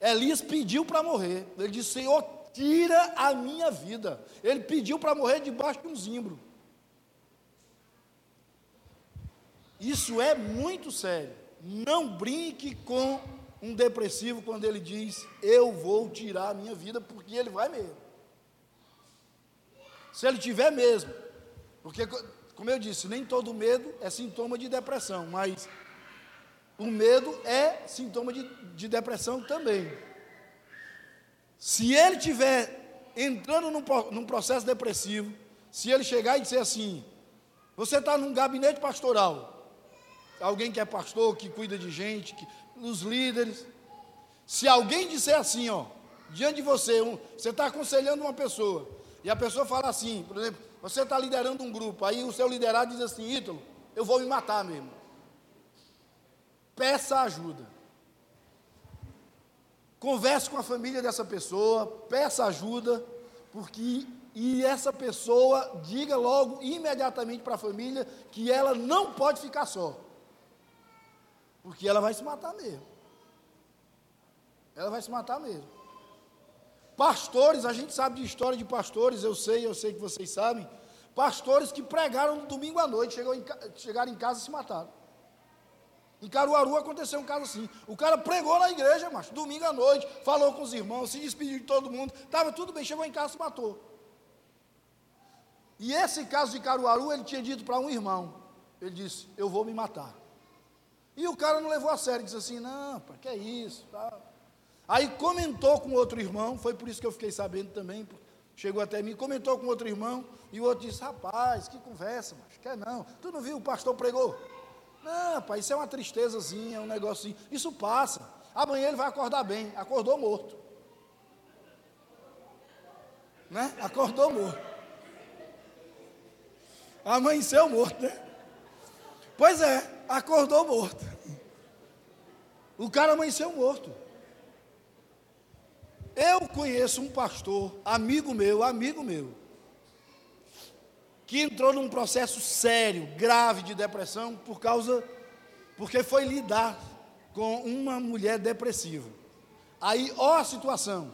Elias pediu para morrer, ele disse, Senhor, tira a minha vida. Ele pediu para morrer debaixo de um zimbro. Isso é muito sério. Não brinque com um depressivo quando ele diz, eu vou tirar a minha vida, porque ele vai mesmo. Se ele tiver mesmo, porque, como eu disse, nem todo medo é sintoma de depressão, mas o medo é sintoma de, de depressão também. Se ele tiver entrando num, num processo depressivo, se ele chegar e dizer assim, você está num gabinete pastoral, alguém que é pastor, que cuida de gente, que, os líderes, se alguém disser assim, ó, diante de você, um, você está aconselhando uma pessoa, e a pessoa fala assim, por exemplo, você está liderando um grupo, aí o seu liderado diz assim, Ítalo, eu vou me matar mesmo. Peça ajuda. Converse com a família dessa pessoa, peça ajuda, porque e essa pessoa diga logo, imediatamente para a família, que ela não pode ficar só. Porque ela vai se matar mesmo. Ela vai se matar mesmo. Pastores, a gente sabe de história de pastores, eu sei, eu sei que vocês sabem, pastores que pregaram no domingo à noite, chegou em, chegaram em casa e se mataram. Em Caruaru aconteceu um caso assim, o cara pregou na igreja, macho, domingo à noite, falou com os irmãos, se despediu de todo mundo, estava tudo bem, chegou em casa e se matou. E esse caso de Caruaru, ele tinha dito para um irmão, ele disse, eu vou me matar. E o cara não levou a sério, disse assim, não, pá, que é isso, tá? Aí comentou com outro irmão, foi por isso que eu fiquei sabendo também, chegou até mim, comentou com outro irmão, e o outro disse, rapaz, que conversa, macho, quer não, tu não viu, o pastor pregou? Não, rapaz, isso é uma tristezazinha, é um negocinho, isso passa, amanhã ele vai acordar bem, acordou morto, né, acordou morto, amanheceu morto, né, pois é, acordou morto, o cara amanheceu morto. Eu conheço um pastor, amigo meu, amigo meu, que entrou num processo sério, grave de depressão, por causa, porque foi lidar com uma mulher depressiva. Aí, ó a situação,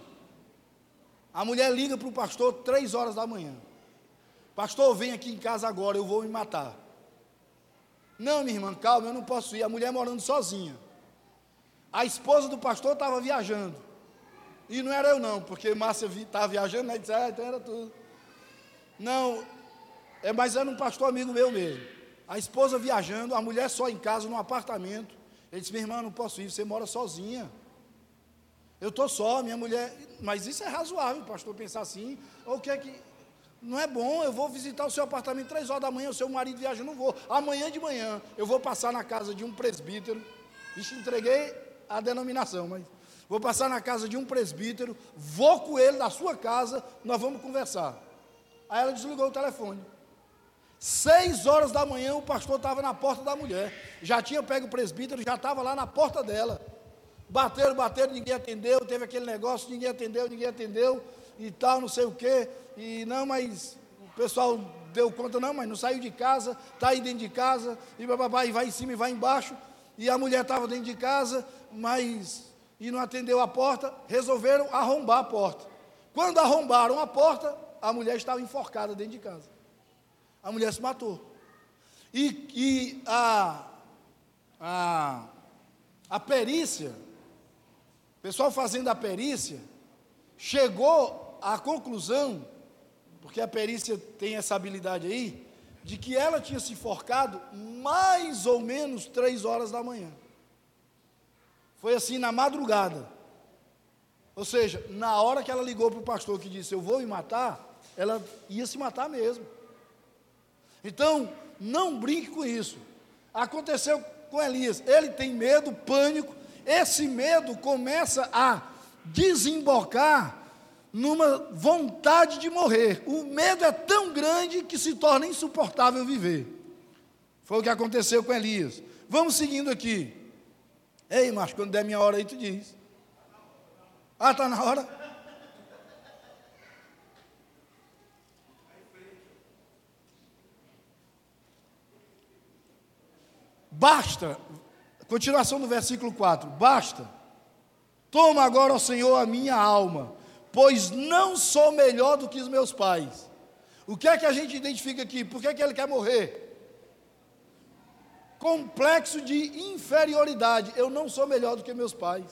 a mulher liga para o pastor três horas da manhã, pastor, vem aqui em casa agora, eu vou me matar. Não, minha irmã, calma, eu não posso ir, a mulher morando sozinha, a esposa do pastor estava viajando, e não era eu não, porque Márcia estava viajando, né? Disse, ah, então era tudo. Não, é, mas era um pastor amigo meu mesmo. A esposa viajando, a mulher só em casa, num apartamento. Ele disse, minha irmã, não posso ir, você mora sozinha. Eu estou só, minha mulher... Mas isso é razoável, o pastor pensar assim. Ou quer que... Não é bom, eu vou visitar o seu apartamento três horas da manhã, o seu marido viaja, eu não vou. Amanhã de manhã, eu vou passar na casa de um presbítero. Ixi, entreguei a denominação, mas... Vou passar na casa de um presbítero, vou com ele da sua casa, nós vamos conversar. Aí ela desligou o telefone. Seis horas da manhã o pastor estava na porta da mulher. Já tinha pego o presbítero, já estava lá na porta dela. Bateram, bateram, ninguém atendeu, teve aquele negócio, ninguém atendeu, ninguém atendeu, e tal, não sei o quê. E não, mas o pessoal deu conta, não, mas não saiu de casa, está aí dentro de casa, e bababá, e vai em cima e vai embaixo. E a mulher estava dentro de casa, mas... e não atendeu a porta, resolveram arrombar a porta, Quando arrombaram a porta, a mulher estava enforcada dentro de casa. A mulher se matou. E, e a, a, a perícia, o pessoal fazendo a perícia, chegou à conclusão, porque a perícia tem essa habilidade aí, de que ela tinha se enforcado mais ou menos três horas da manhã. Foi assim, na madrugada. Ou seja, na hora que ela ligou para o pastor que disse, eu vou me matar, ela ia se matar mesmo. Então, não brinque com isso. Aconteceu com Elias. Ele tem medo, pânico. Esse medo começa a desembocar numa vontade de morrer. O medo é tão grande que se torna insuportável viver. Foi o que aconteceu com Elias. Vamos seguindo aqui. Ei, Márcio, quando der minha hora aí, tu diz. Ah, está na hora? Basta. Continuação do versículo quatro. Basta. Toma agora, ó Senhor, a minha alma, pois não sou melhor do que os meus pais. O que é que a gente identifica aqui? Por que é que ele quer morrer? Complexo de inferioridade. Eu não sou melhor do que meus pais.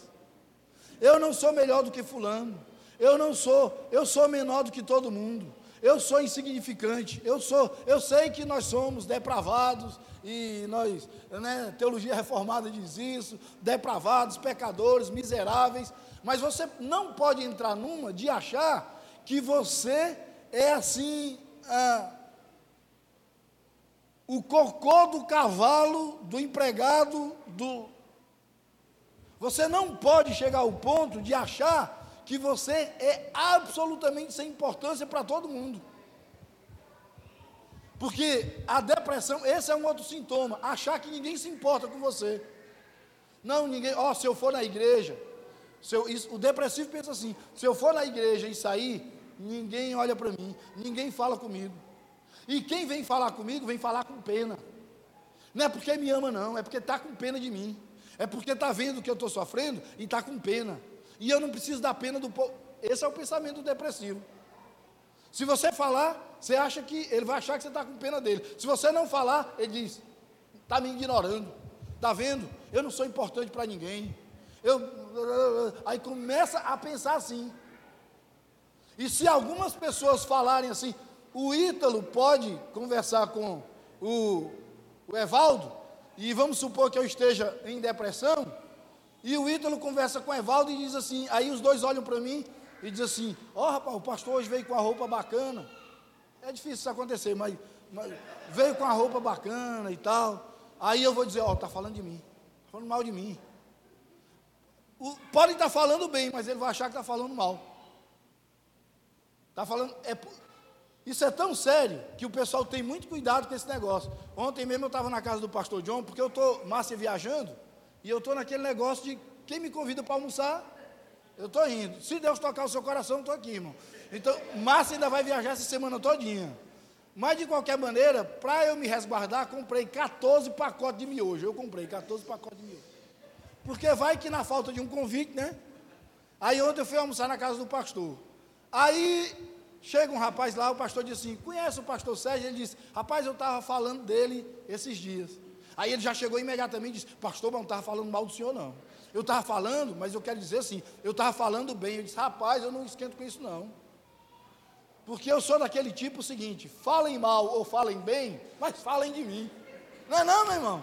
Eu não sou melhor do que fulano. Eu não sou, eu sou menor do que todo mundo. Eu sou insignificante. Eu sou, eu sei que nós somos depravados e nós, né, teologia reformada diz isso, depravados, pecadores, miseráveis. Mas você não pode entrar numa de achar que você é assim, ah, o cocô do cavalo, do empregado, do... Você não pode chegar ao ponto de achar que você é absolutamente sem importância para todo mundo. Porque a depressão, esse é um outro sintoma, achar que ninguém se importa com você. Não, ninguém, ó, oh, se eu for na igreja, se eu, isso, o depressivo pensa assim, se eu for na igreja e sair, ninguém olha para mim, ninguém fala comigo. E quem vem falar comigo, vem falar com pena. Não é porque me ama não, é porque está com pena de mim. É porque está vendo que eu estou sofrendo e está com pena. E eu não preciso da pena do povo. Esse é o pensamento do depressivo. Se você falar, você acha que ele vai achar que você está com pena dele. Se você não falar, ele diz, está me ignorando. Está vendo? Eu não sou importante para ninguém. Eu... Aí começa a pensar assim. E se algumas pessoas falarem assim, o Ítalo pode conversar com o, o Evaldo, e vamos supor que eu esteja em depressão, e o Ítalo conversa com o Evaldo e diz assim, aí os dois olham para mim e dizem assim, ó, oh, rapaz, o pastor hoje veio com a roupa bacana, é difícil isso acontecer, mas, mas veio com a roupa bacana e tal, aí eu vou dizer, ó, oh, está falando de mim, está falando mal de mim, o, pode estar falando bem, mas ele vai achar que está falando mal, está falando, é... Isso é tão sério que o pessoal tem muito cuidado com esse negócio. Ontem mesmo eu estava na casa do pastor João, porque eu estou, Márcia, viajando, e eu estou naquele negócio de quem me convida para almoçar, eu estou indo. Se Deus tocar o seu coração, eu estou aqui, irmão. Então, Márcia ainda vai viajar essa semana todinha. Mas, de qualquer maneira, para eu me resguardar, comprei catorze pacotes de miojo. Eu comprei catorze pacotes de miojo. Porque vai que na falta de um convite, né? Aí ontem eu fui almoçar na casa do pastor. Aí... Chega um rapaz lá, o pastor diz assim, conhece o pastor Sérgio? Ele disse, rapaz, eu estava falando dele esses dias. Aí ele já chegou imediatamente e disse, pastor, mas não estava falando mal do senhor não. Eu estava falando, mas eu quero dizer assim, eu estava falando bem. Eu disse, rapaz, eu não esquento com isso não. Porque eu sou daquele tipo seguinte, falem mal ou falem bem, mas falem de mim. Não é não, meu irmão?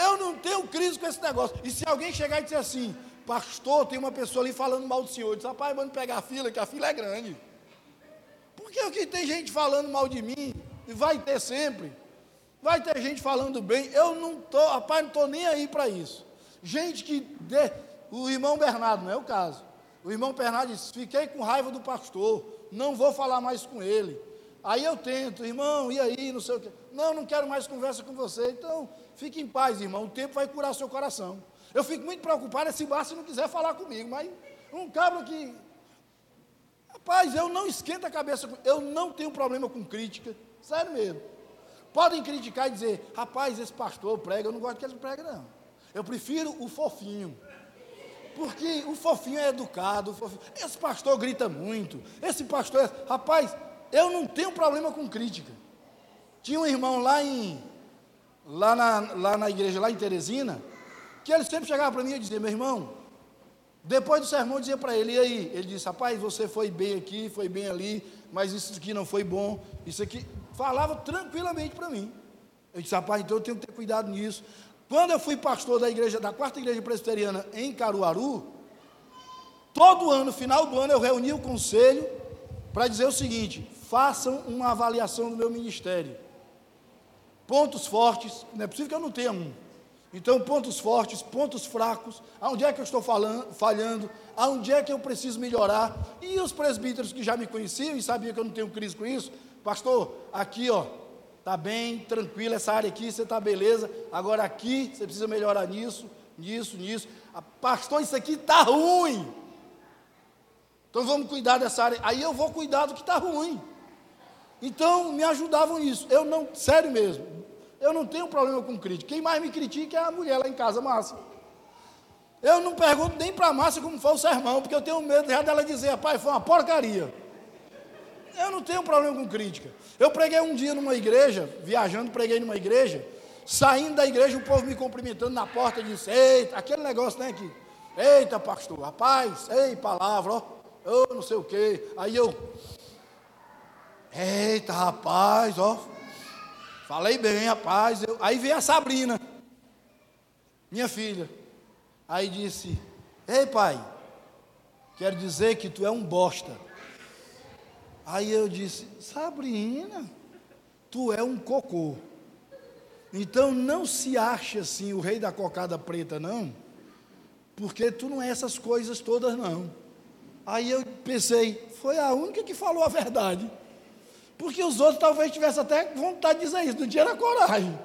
Eu não tenho crise com esse negócio. E se alguém chegar e dizer assim, pastor, tem uma pessoa ali falando mal do senhor. Eu disse, rapaz, manda pegar a fila, que a fila é grande. Porque que tem gente falando mal de mim, e vai ter sempre, vai ter gente falando bem, eu não estou, rapaz, não estou nem aí para isso, gente que, dê, o irmão Bernardo, não é o caso, o irmão Bernardo disse, fiquei com raiva do pastor, não vou falar mais com ele, aí eu tento, irmão, e aí, não sei o quê, não, não quero mais conversa com você, então, fique em paz, irmão, o tempo vai curar o seu coração, eu fico muito preocupado se Márcio não quiser falar comigo, mas um cabra que... Rapaz, eu não esquento a cabeça, eu não tenho problema com crítica, sério mesmo. Podem criticar e dizer, rapaz, esse pastor prega, eu não gosto que ele prega não, eu prefiro o fofinho, porque o fofinho é educado, o fofinho, esse pastor grita muito, esse pastor, é, rapaz, eu não tenho problema com crítica. Tinha um irmão lá em, lá na, lá na igreja, lá em Teresina, que ele sempre chegava para mim e dizia, meu irmão, depois do sermão eu dizia para ele, e aí? Ele disse, rapaz, você foi bem aqui, foi bem ali, mas isso aqui não foi bom, isso aqui, falava tranquilamente para mim. Eu disse, rapaz, então eu tenho que ter cuidado nisso. Quando eu fui pastor da igreja, da quarta igreja presbiteriana em Caruaru, todo ano, final do ano, eu reuni o conselho para dizer o seguinte, façam uma avaliação do meu ministério, pontos fortes, não é possível que eu não tenha um, então pontos fortes, pontos fracos, aonde é que eu estou falando, falhando, aonde é que eu preciso melhorar, e os presbíteros que já me conheciam e sabiam que eu não tenho crise com isso, pastor, aqui ó, está bem, tranquilo, essa área aqui, você está beleza, agora aqui, você precisa melhorar nisso, nisso, nisso, a, pastor, isso aqui está ruim, então vamos cuidar dessa área, aí eu vou cuidar do que está ruim, então me ajudavam nisso, eu não, sério mesmo, eu não tenho problema com crítica, quem mais me critica é a mulher lá em casa, Márcia, eu não pergunto nem para a Márcia como foi o sermão, porque eu tenho medo já dela dizer, rapaz, foi uma porcaria. Eu não tenho problema com crítica. Eu preguei um dia numa igreja, viajando, preguei numa igreja, saindo da igreja, o povo me cumprimentando na porta, disse, eita, aquele negócio, né, que, eita, pastor, rapaz, ei, palavra, ó, eu não sei o quê. Aí eu, eita, rapaz, ó, falei bem, rapaz. Eu, aí veio a Sabrina, minha filha, aí disse, ei, pai, quero dizer que tu é um bosta. Aí eu disse, Sabrina, tu é um cocô, então não se ache assim o rei da cocada preta não, porque tu não é essas coisas todas não. Aí eu pensei, foi a única que falou a verdade, porque os outros talvez tivessem até vontade de dizer isso, não tinha coragem,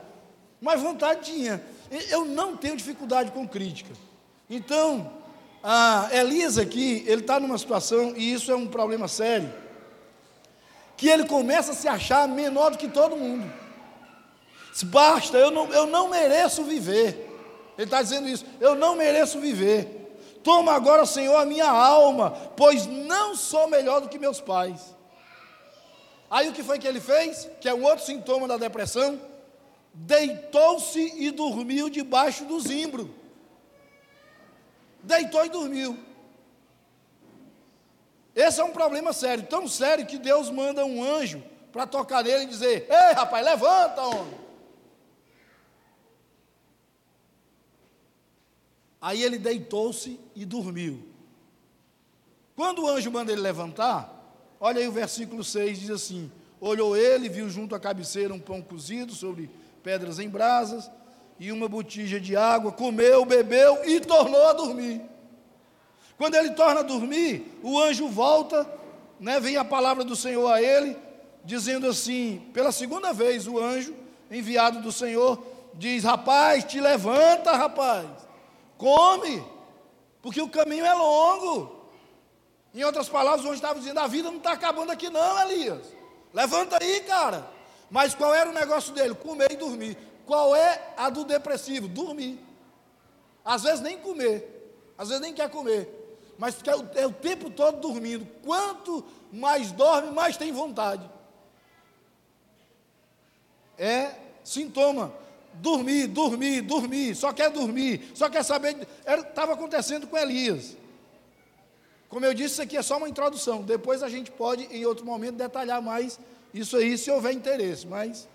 mas vontade tinha. Eu não tenho dificuldade com crítica, então a Elisa aqui, ele está numa situação, e isso é um problema sério, que ele começa a se achar menor do que todo mundo, basta, eu não, eu não mereço viver, ele está dizendo isso, eu não mereço viver, toma agora Senhor a minha alma, pois não sou melhor do que meus pais. Aí o que foi que ele fez? Que é um outro sintoma da depressão, deitou-se e dormiu debaixo do zimbro, deitou e dormiu. Esse é um problema sério, tão sério que Deus manda um anjo para tocar nele e dizer, ei rapaz, levanta homem. Aí ele deitou-se e dormiu. Quando o anjo manda ele levantar, olha aí o versículo seis, diz assim, olhou ele, viu junto à cabeceira um pão cozido sobre pedras em brasas e uma botija de água, comeu, bebeu e tornou a dormir. Quando ele torna a dormir, o anjo volta, né, vem a palavra do Senhor a ele, dizendo assim, pela segunda vez o anjo, enviado do Senhor, diz, rapaz, te levanta, rapaz, come, porque o caminho é longo. Em outras palavras, o anjo estava dizendo, a vida não está acabando aqui não, Elias, levanta aí, cara. Mas qual era o negócio dele? Comer e dormir. Qual é a do depressivo? Dormir. Às vezes nem comer, às vezes nem quer comer, mas é o tempo todo dormindo. Quanto mais dorme, mais tem vontade, é sintoma, dormir, dormir, dormir, só quer dormir, só quer saber. Estava acontecendo com Elias. Como eu disse, isso aqui é só uma introdução, depois a gente pode em outro momento detalhar mais isso aí, se houver interesse, mas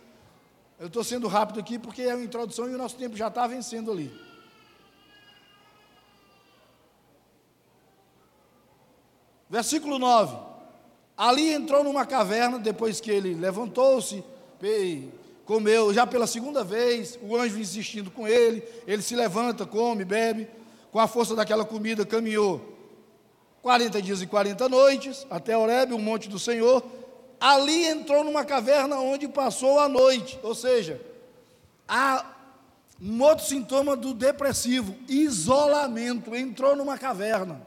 eu estou sendo rápido aqui, porque é uma introdução e o nosso tempo já está vencendo ali. Versículo nove, ali entrou numa caverna, depois que ele levantou-se, comeu, já pela segunda vez, o anjo insistindo com ele, ele se levanta, come, bebe, com a força daquela comida caminhou quarenta dias e quarenta noites, até Horebe, o monte do Senhor. Ali entrou numa caverna onde passou a noite, ou seja, há um outro sintoma do depressivo, isolamento, entrou numa caverna.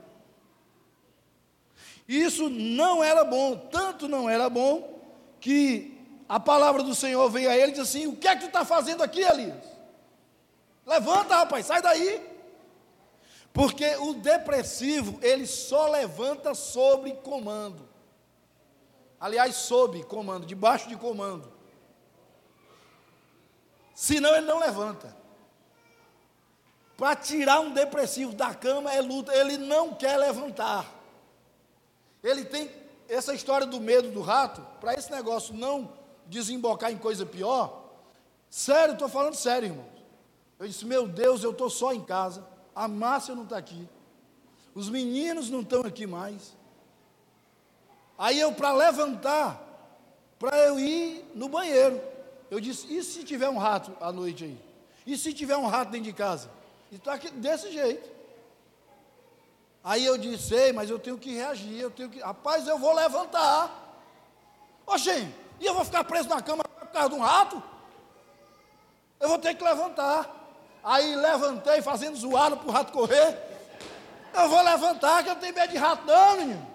Isso não era bom, tanto não era bom, que a palavra do Senhor veio a ele e disse assim, o que é que tu está fazendo aqui, Elias? Levanta, rapaz, sai daí. Porque o depressivo, ele só levanta sobre comando. Aliás, sob comando, debaixo de comando. Senão ele não levanta. Para tirar um depressivo da cama é luta, ele não quer levantar. Ele tem essa história do medo do rato, para esse negócio não desembocar em coisa pior. Sério, estou falando sério, irmão. Eu disse, meu Deus, eu estou só em casa, a Márcia não está aqui, os meninos não estão aqui mais. Aí eu, para levantar, para eu ir no banheiro, eu disse, e se tiver um rato à noite aí? E se tiver um rato dentro de casa? E estou aqui desse jeito. Aí eu disse, ei, mas eu tenho que reagir, eu tenho que, rapaz, eu vou levantar. Oxê, e eu vou ficar preso na cama por causa de um rato? Eu vou ter que levantar. Aí levantei, fazendo zoada para o rato correr. Eu vou levantar, que eu não tenho medo de rato não, menino.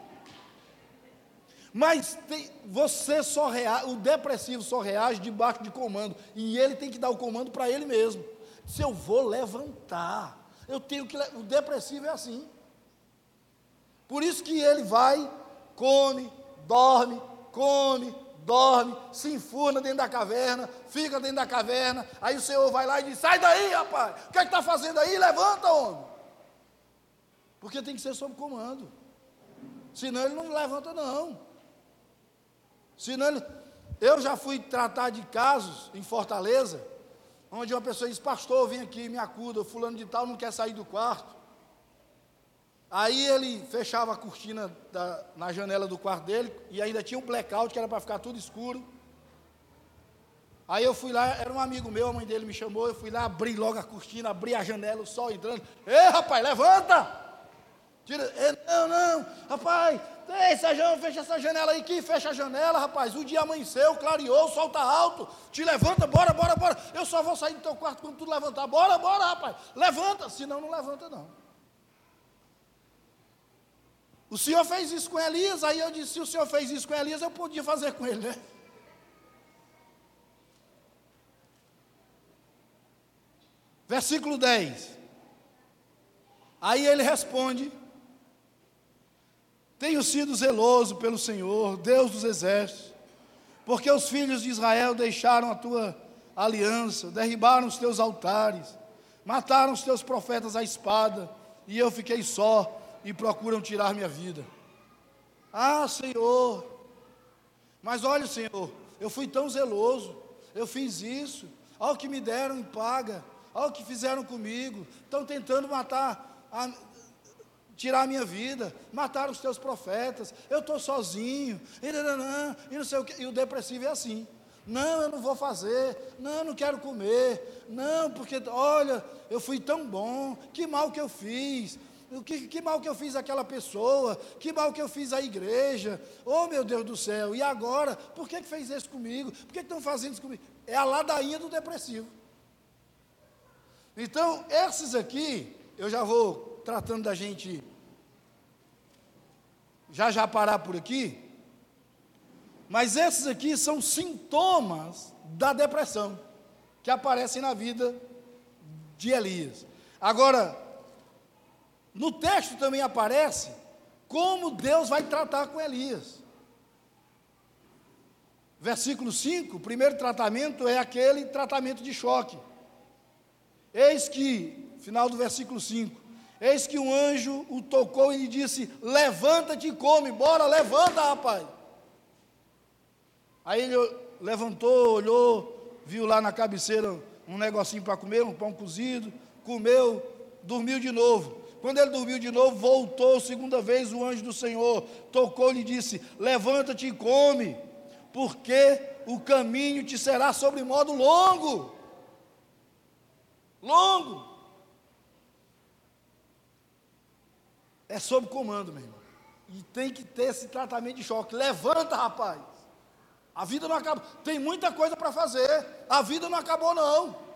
Mas tem, você só reage, o depressivo só reage debaixo de comando. E ele tem que dar o comando para ele mesmo. Se eu vou levantar, eu tenho que, o depressivo é assim. Por isso que ele vai, come, dorme, come, dorme, se enfurna dentro da caverna, fica dentro da caverna, aí o Senhor vai lá e diz, sai daí, rapaz, o que é que está fazendo aí? Levanta, homem. Porque tem que ser sob comando, senão ele não levanta não, senão ele... Eu já fui tratar de casos em Fortaleza, onde uma pessoa diz, pastor, vem aqui, me acuda, fulano de tal não quer sair do quarto. Aí ele fechava a cortina da, na janela do quarto dele, e ainda tinha um blackout, que era para ficar tudo escuro. Aí eu fui lá, era um amigo meu, a mãe dele me chamou, eu fui lá, abri logo a cortina, abri a janela, o sol entrando. Ei, rapaz, levanta! Tira, ei, não, não, rapaz, ei, Sérgio, fecha essa janela aí, que fecha a janela, rapaz, o dia amanheceu, clareou, o sol está alto, te levanta, bora, bora, bora, eu só vou sair do teu quarto quando tu levantar, bora, bora, rapaz, levanta, senão não levanta não. O Senhor fez isso com Elias, aí eu disse, se o Senhor fez isso com Elias, eu podia fazer com ele, né? Versículo dez. Aí ele responde, tenho sido zeloso pelo Senhor, Deus dos exércitos, porque os filhos de Israel deixaram a tua aliança, derribaram os teus altares, mataram os teus profetas à espada, e eu fiquei só, e procuram tirar minha vida. Ah, Senhor, mas olha, Senhor, eu fui tão zeloso, eu fiz isso, olha o que me deram em paga, olha o que fizeram comigo, estão tentando matar, a, tirar a minha vida, mataram os teus profetas, eu estou sozinho, e nananã, e não sei o que. E o depressivo é assim, não, eu não vou fazer, não, eu não quero comer, não, porque, olha, eu fui tão bom, que mal que eu fiz, Que, que mal que eu fiz àquela pessoa, que mal que eu fiz à igreja, oh meu Deus do céu, e agora, por que, que fez isso comigo, por que, que estão fazendo isso comigo? É a ladainha do depressivo. Então, esses aqui, eu já vou tratando da gente, já já parar por aqui, mas esses aqui são sintomas da depressão, que aparecem na vida de Elias. Agora, no texto também aparece como Deus vai tratar com Elias. Versículo cinco, o primeiro tratamento é aquele tratamento de choque. Eis que, final do versículo cinco, eis que um anjo o tocou e lhe disse, levanta-te e come, bora, levanta, rapaz. Aí ele levantou, olhou, viu lá na cabeceira um negocinho para comer, um pão cozido, comeu, dormiu de novo. Quando ele dormiu de novo, voltou segunda vez o anjo do Senhor, tocou-lhe e disse, levanta-te e come, porque o caminho te será sobre modo longo, longo, é sob comando, meu irmão, e tem que ter esse tratamento de choque, levanta, rapaz, a vida não acabou, tem muita coisa para fazer, a vida não acabou não.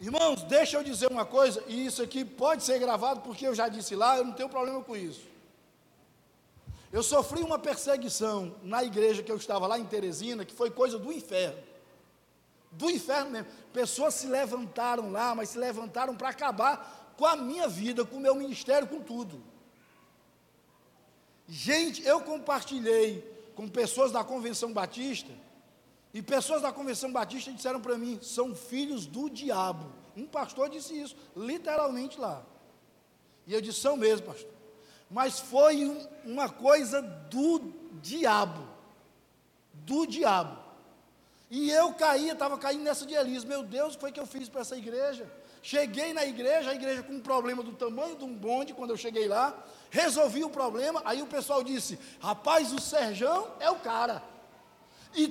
Irmãos, deixa eu dizer uma coisa, e isso aqui pode ser gravado, porque eu já disse lá, eu não tenho problema com isso. Eu sofri uma perseguição na igreja que eu estava lá em Teresina, que foi coisa do inferno. do inferno mesmo. Pessoas se levantaram lá, mas se levantaram para acabar com a minha vida, com o meu ministério, com tudo. Gente, eu compartilhei com pessoas da Convenção Batista, e pessoas da Convenção Batista disseram para mim, são filhos do diabo. Um pastor disse isso, literalmente lá. E eu disse, são mesmo, pastor. Mas foi um, uma coisa do diabo. Do diabo. E eu caía, estava caindo nessa de Elias. Meu Deus, o que foi que eu fiz para essa igreja? Cheguei na igreja, a igreja com um problema do tamanho de um bonde, quando eu cheguei lá, resolvi o problema, aí o pessoal disse, rapaz, o Serjão é o cara. E,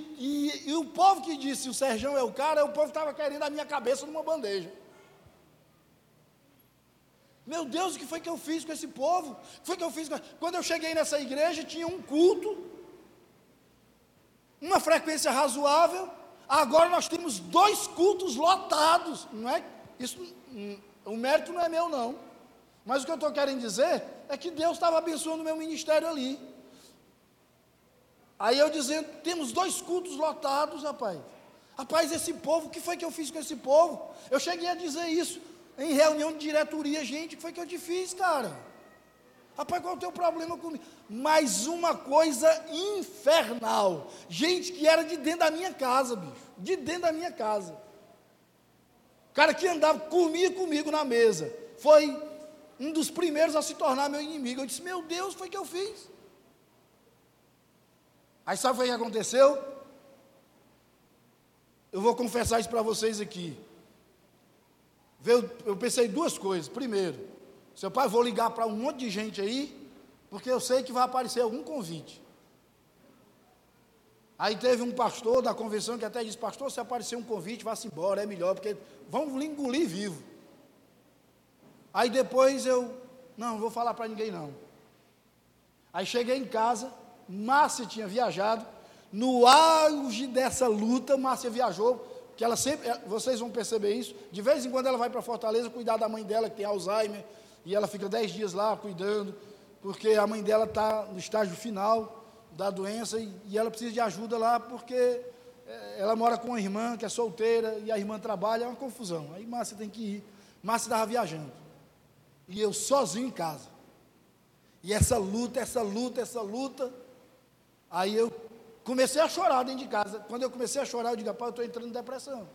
e, e o povo que disse, o Serjão é o cara, o povo estava querendo a minha cabeça numa bandeja. Meu Deus, o que foi que eu fiz com esse povo? O que foi que eu fiz com... Quando eu cheguei nessa igreja, tinha um culto, uma frequência razoável, agora nós temos dois cultos lotados, não é? Isso, o mérito não é meu não, mas o que eu estou querendo dizer, é que Deus estava abençoando o meu ministério ali, aí eu dizendo, temos dois cultos lotados, rapaz, rapaz, esse povo, o que foi que eu fiz com esse povo? Eu cheguei a dizer isso, em reunião de diretoria, gente, o que foi que eu te fiz, cara? Rapaz, qual é o teu problema comigo? Mais uma coisa infernal. Gente que era de dentro da minha casa, bicho. De dentro da minha casa. O cara que andava, comia comigo na mesa. Foi um dos primeiros a se tornar meu inimigo. Eu disse, meu Deus, foi o que eu fiz. Aí sabe o que aconteceu? Eu vou confessar isso para vocês aqui. Eu pensei duas coisas. Primeiro, seu pai, vou ligar para um monte de gente aí, porque eu sei que vai aparecer algum convite. Aí teve um pastor da convenção que até disse, pastor, se aparecer um convite, vá-se embora, é melhor, porque vão lhe engolir vivo. Aí depois eu, não, não vou falar para ninguém não. Aí cheguei em casa, Márcia tinha viajado, no auge dessa luta, Márcia viajou, que ela sempre, vocês vão perceber isso, de vez em quando ela vai para Fortaleza cuidar da mãe dela, que tem Alzheimer, e ela fica dez dias lá cuidando, porque a mãe dela está no estágio final da doença, e, e ela precisa de ajuda lá, porque é, ela mora com uma irmã que é solteira, e a irmã trabalha, é uma confusão, aí Márcia tem que ir, Márcia estava viajando, e eu sozinho em casa, e essa luta, essa luta, essa luta, aí eu comecei a chorar dentro de casa, quando eu comecei a chorar, eu digo, rapaz, eu estou entrando em depressão.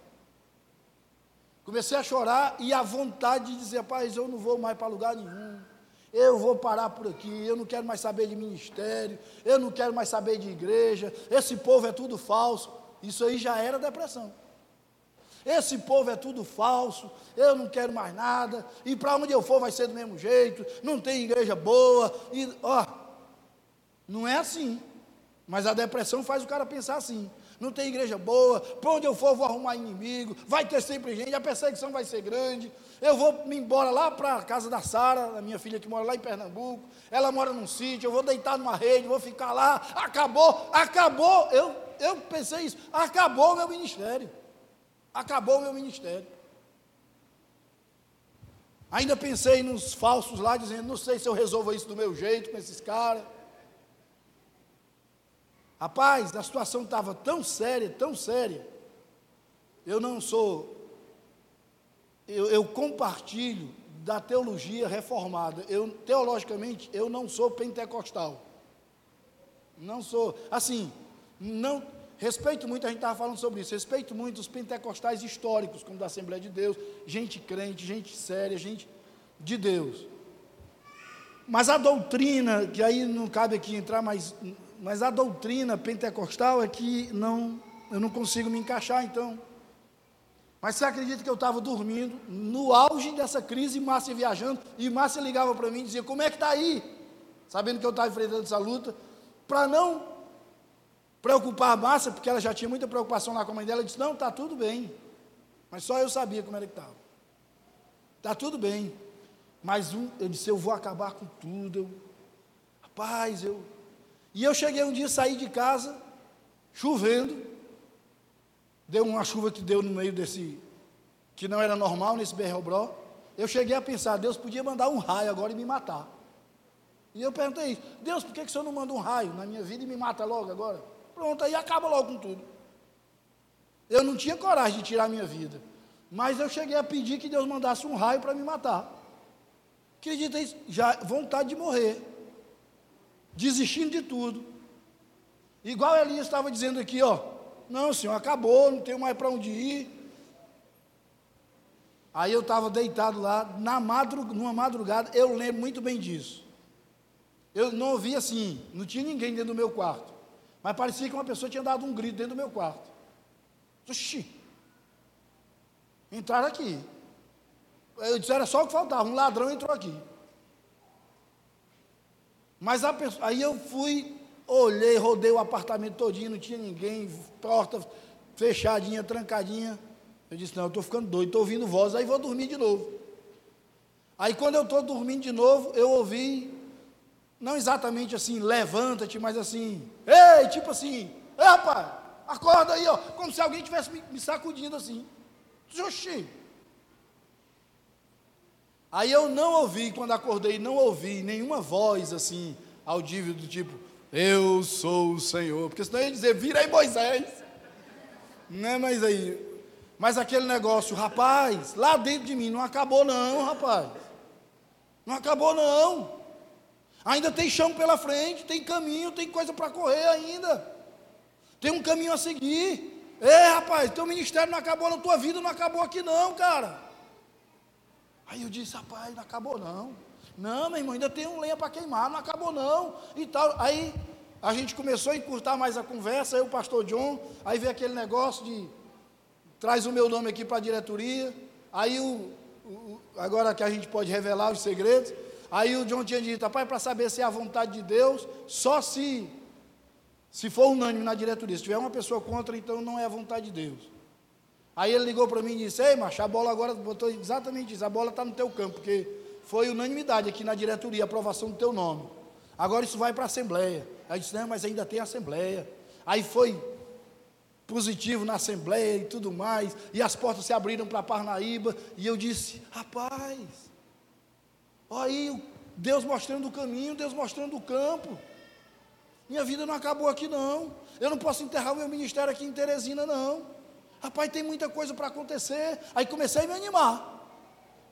Comecei a chorar e a vontade de dizer, rapaz, eu não vou mais para lugar nenhum, eu vou parar por aqui, eu não quero mais saber de ministério, eu não quero mais saber de igreja, esse povo é tudo falso, isso aí já era depressão, esse povo é tudo falso, eu não quero mais nada, e para onde eu for vai ser do mesmo jeito, não tem igreja boa, e, ó, não é assim, mas a depressão faz o cara pensar assim, não tem igreja boa, para onde eu for vou arrumar inimigo, vai ter sempre gente, a perseguição vai ser grande, eu vou me embora lá para a casa da Sara, a minha filha que mora lá em Pernambuco, ela mora num sítio, eu vou deitar numa rede, vou ficar lá, acabou, acabou, eu, eu pensei isso, acabou o meu ministério, acabou o meu ministério, ainda pensei nos falsos lá, dizendo, não sei se eu resolvo isso do meu jeito, com esses caras. Rapaz, a situação estava tão séria, tão séria, eu não sou, eu, eu compartilho da teologia reformada, eu, teologicamente, eu não sou pentecostal, não sou, assim, não, respeito muito, a gente estava falando sobre isso, respeito muito os pentecostais históricos, como da Assembleia de Deus, gente crente, gente séria, gente de Deus, mas a doutrina, que aí não cabe aqui entrar, mas... mas a doutrina pentecostal é que não, eu não consigo me encaixar, então, mas você acredita que eu estava dormindo, no auge dessa crise, Márcia viajando, e Márcia ligava para mim e dizia, como é que está aí, sabendo que eu estava enfrentando essa luta, para não preocupar a Márcia, porque ela já tinha muita preocupação lá com a mãe dela, ela disse, não, está tudo bem, mas só eu sabia como era que estava, está tudo bem, mas um, eu disse, eu vou acabar com tudo, eu, rapaz, eu, e eu cheguei um dia, saí de casa, chovendo, deu uma chuva que deu no meio desse, que não era normal, nesse berrobró, eu cheguei a pensar, Deus podia mandar um raio agora e me matar, e eu perguntei, Deus, por que, que o Senhor não manda um raio na minha vida e me mata logo agora? Pronto, aí acaba logo com tudo, Eu não tinha coragem de tirar a minha vida, mas eu cheguei a pedir que Deus mandasse um raio para me matar. Acredita isso? Já, vontade de morrer, desistindo de tudo. Igual Elias estava dizendo aqui, ó, não, Senhor, acabou, não tenho mais para onde ir. Aí eu estava deitado lá, na madrugada, numa madrugada, eu lembro muito bem disso. Eu não ouvi assim, não tinha ninguém dentro do meu quarto, mas parecia que uma pessoa tinha dado um grito dentro do meu quarto. Oxi, entraram aqui. Eu disse, era só o que faltava, um ladrão entrou aqui. Mas a pessoa, aí eu fui, olhei, rodei o apartamento todinho, não tinha ninguém, porta fechadinha, trancadinha. Eu disse, não, eu estou ficando doido, estou ouvindo voz, aí vou dormir de novo. Aí quando eu estou dormindo de novo, eu ouvi, não exatamente assim, levanta-te, mas assim, ei, tipo assim, ei, rapaz, acorda aí, ó, como se alguém estivesse me, me sacudindo assim. Oxi. Aí eu não ouvi, quando acordei, não ouvi nenhuma voz assim, audível do tipo, eu sou o Senhor, porque senão eu ia dizer, vira aí Moisés, né, mas aí, mas aquele negócio, rapaz, lá dentro de mim, não acabou não, rapaz, não acabou não, ainda tem chão pela frente, tem caminho, tem coisa para correr ainda, tem um caminho a seguir. Ei, rapaz, teu ministério não acabou não, tua vida não acabou aqui não, cara. Aí eu disse, rapaz, não acabou não, não, meu irmão, ainda tem um lenha para queimar, não acabou não, e tal. Aí a gente começou a encurtar mais a conversa, aí o pastor John, aí veio aquele negócio de, traz o meu nome aqui para a diretoria, aí o, o, agora que a gente pode revelar os segredos, aí o John tinha dito, rapaz, para saber se é a vontade de Deus, só se, se for unânime na diretoria, se tiver uma pessoa contra, então não é a vontade de Deus. Aí ele ligou para mim e disse, ei, macho, a bola agora, botou exatamente isso, a bola está no teu campo, porque foi unanimidade aqui na diretoria, aprovação do teu nome, agora isso vai para a Assembleia. Aí eu disse, não, mas ainda tem a Assembleia. Aí foi positivo na Assembleia e tudo mais, e as portas se abriram para Parnaíba, e eu disse, rapaz, olha aí, Deus mostrando o caminho, Deus mostrando o campo, minha vida não acabou aqui não, eu não posso enterrar o meu ministério aqui em Teresina não, rapaz, tem muita coisa para acontecer. Aí comecei a me animar,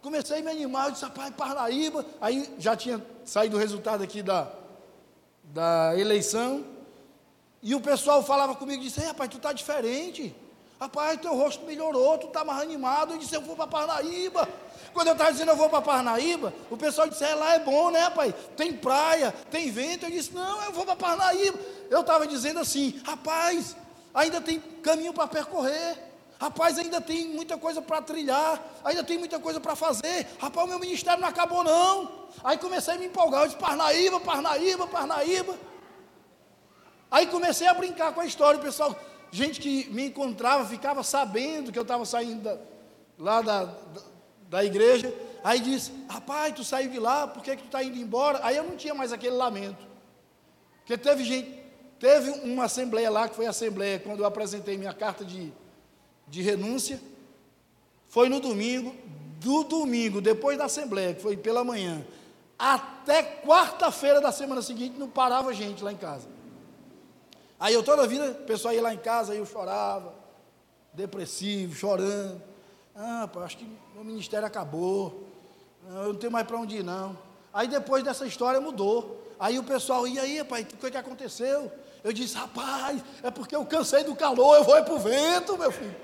comecei a me animar, eu disse, rapaz, Parnaíba, aí já tinha saído o resultado aqui da, da eleição, e o pessoal falava comigo, disse, rapaz, tu está diferente, rapaz, teu rosto melhorou, tu está mais animado. Eu disse, eu vou para Parnaíba. Quando eu estava dizendo, eu vou para Parnaíba, o pessoal disse, é, lá é bom, né, rapaz, tem praia, tem vento. Eu disse, não, eu vou para Parnaíba. Eu estava dizendo assim, rapaz, ainda tem caminho para percorrer, rapaz, ainda tem muita coisa para trilhar, ainda tem muita coisa para fazer, rapaz, o meu ministério não acabou não. Aí comecei a me empolgar, eu disse, Parnaíba, Parnaíba, Parnaíba. Aí comecei a brincar com a história, o pessoal, gente que me encontrava, ficava sabendo que eu estava saindo da, lá da, da, da igreja, aí disse, rapaz, tu saiu de lá, por que que tu está indo embora? Aí eu não tinha mais aquele lamento, porque teve gente, teve uma assembleia lá, que foi a assembleia, quando eu apresentei minha carta de, de renúncia, foi no domingo, do domingo, depois da assembleia, que foi pela manhã, até quarta-feira da semana seguinte, não parava gente lá em casa. Aí eu toda a vida, o pessoal ia lá em casa, aí eu chorava, depressivo, chorando, ah, pô, acho que meu ministério acabou, eu não tenho mais para onde ir não. Aí depois dessa história mudou, aí o pessoal, e aí, pai, o que, que aconteceu? Eu disse, rapaz, é porque eu cansei do calor, eu vou para o vento, meu filho,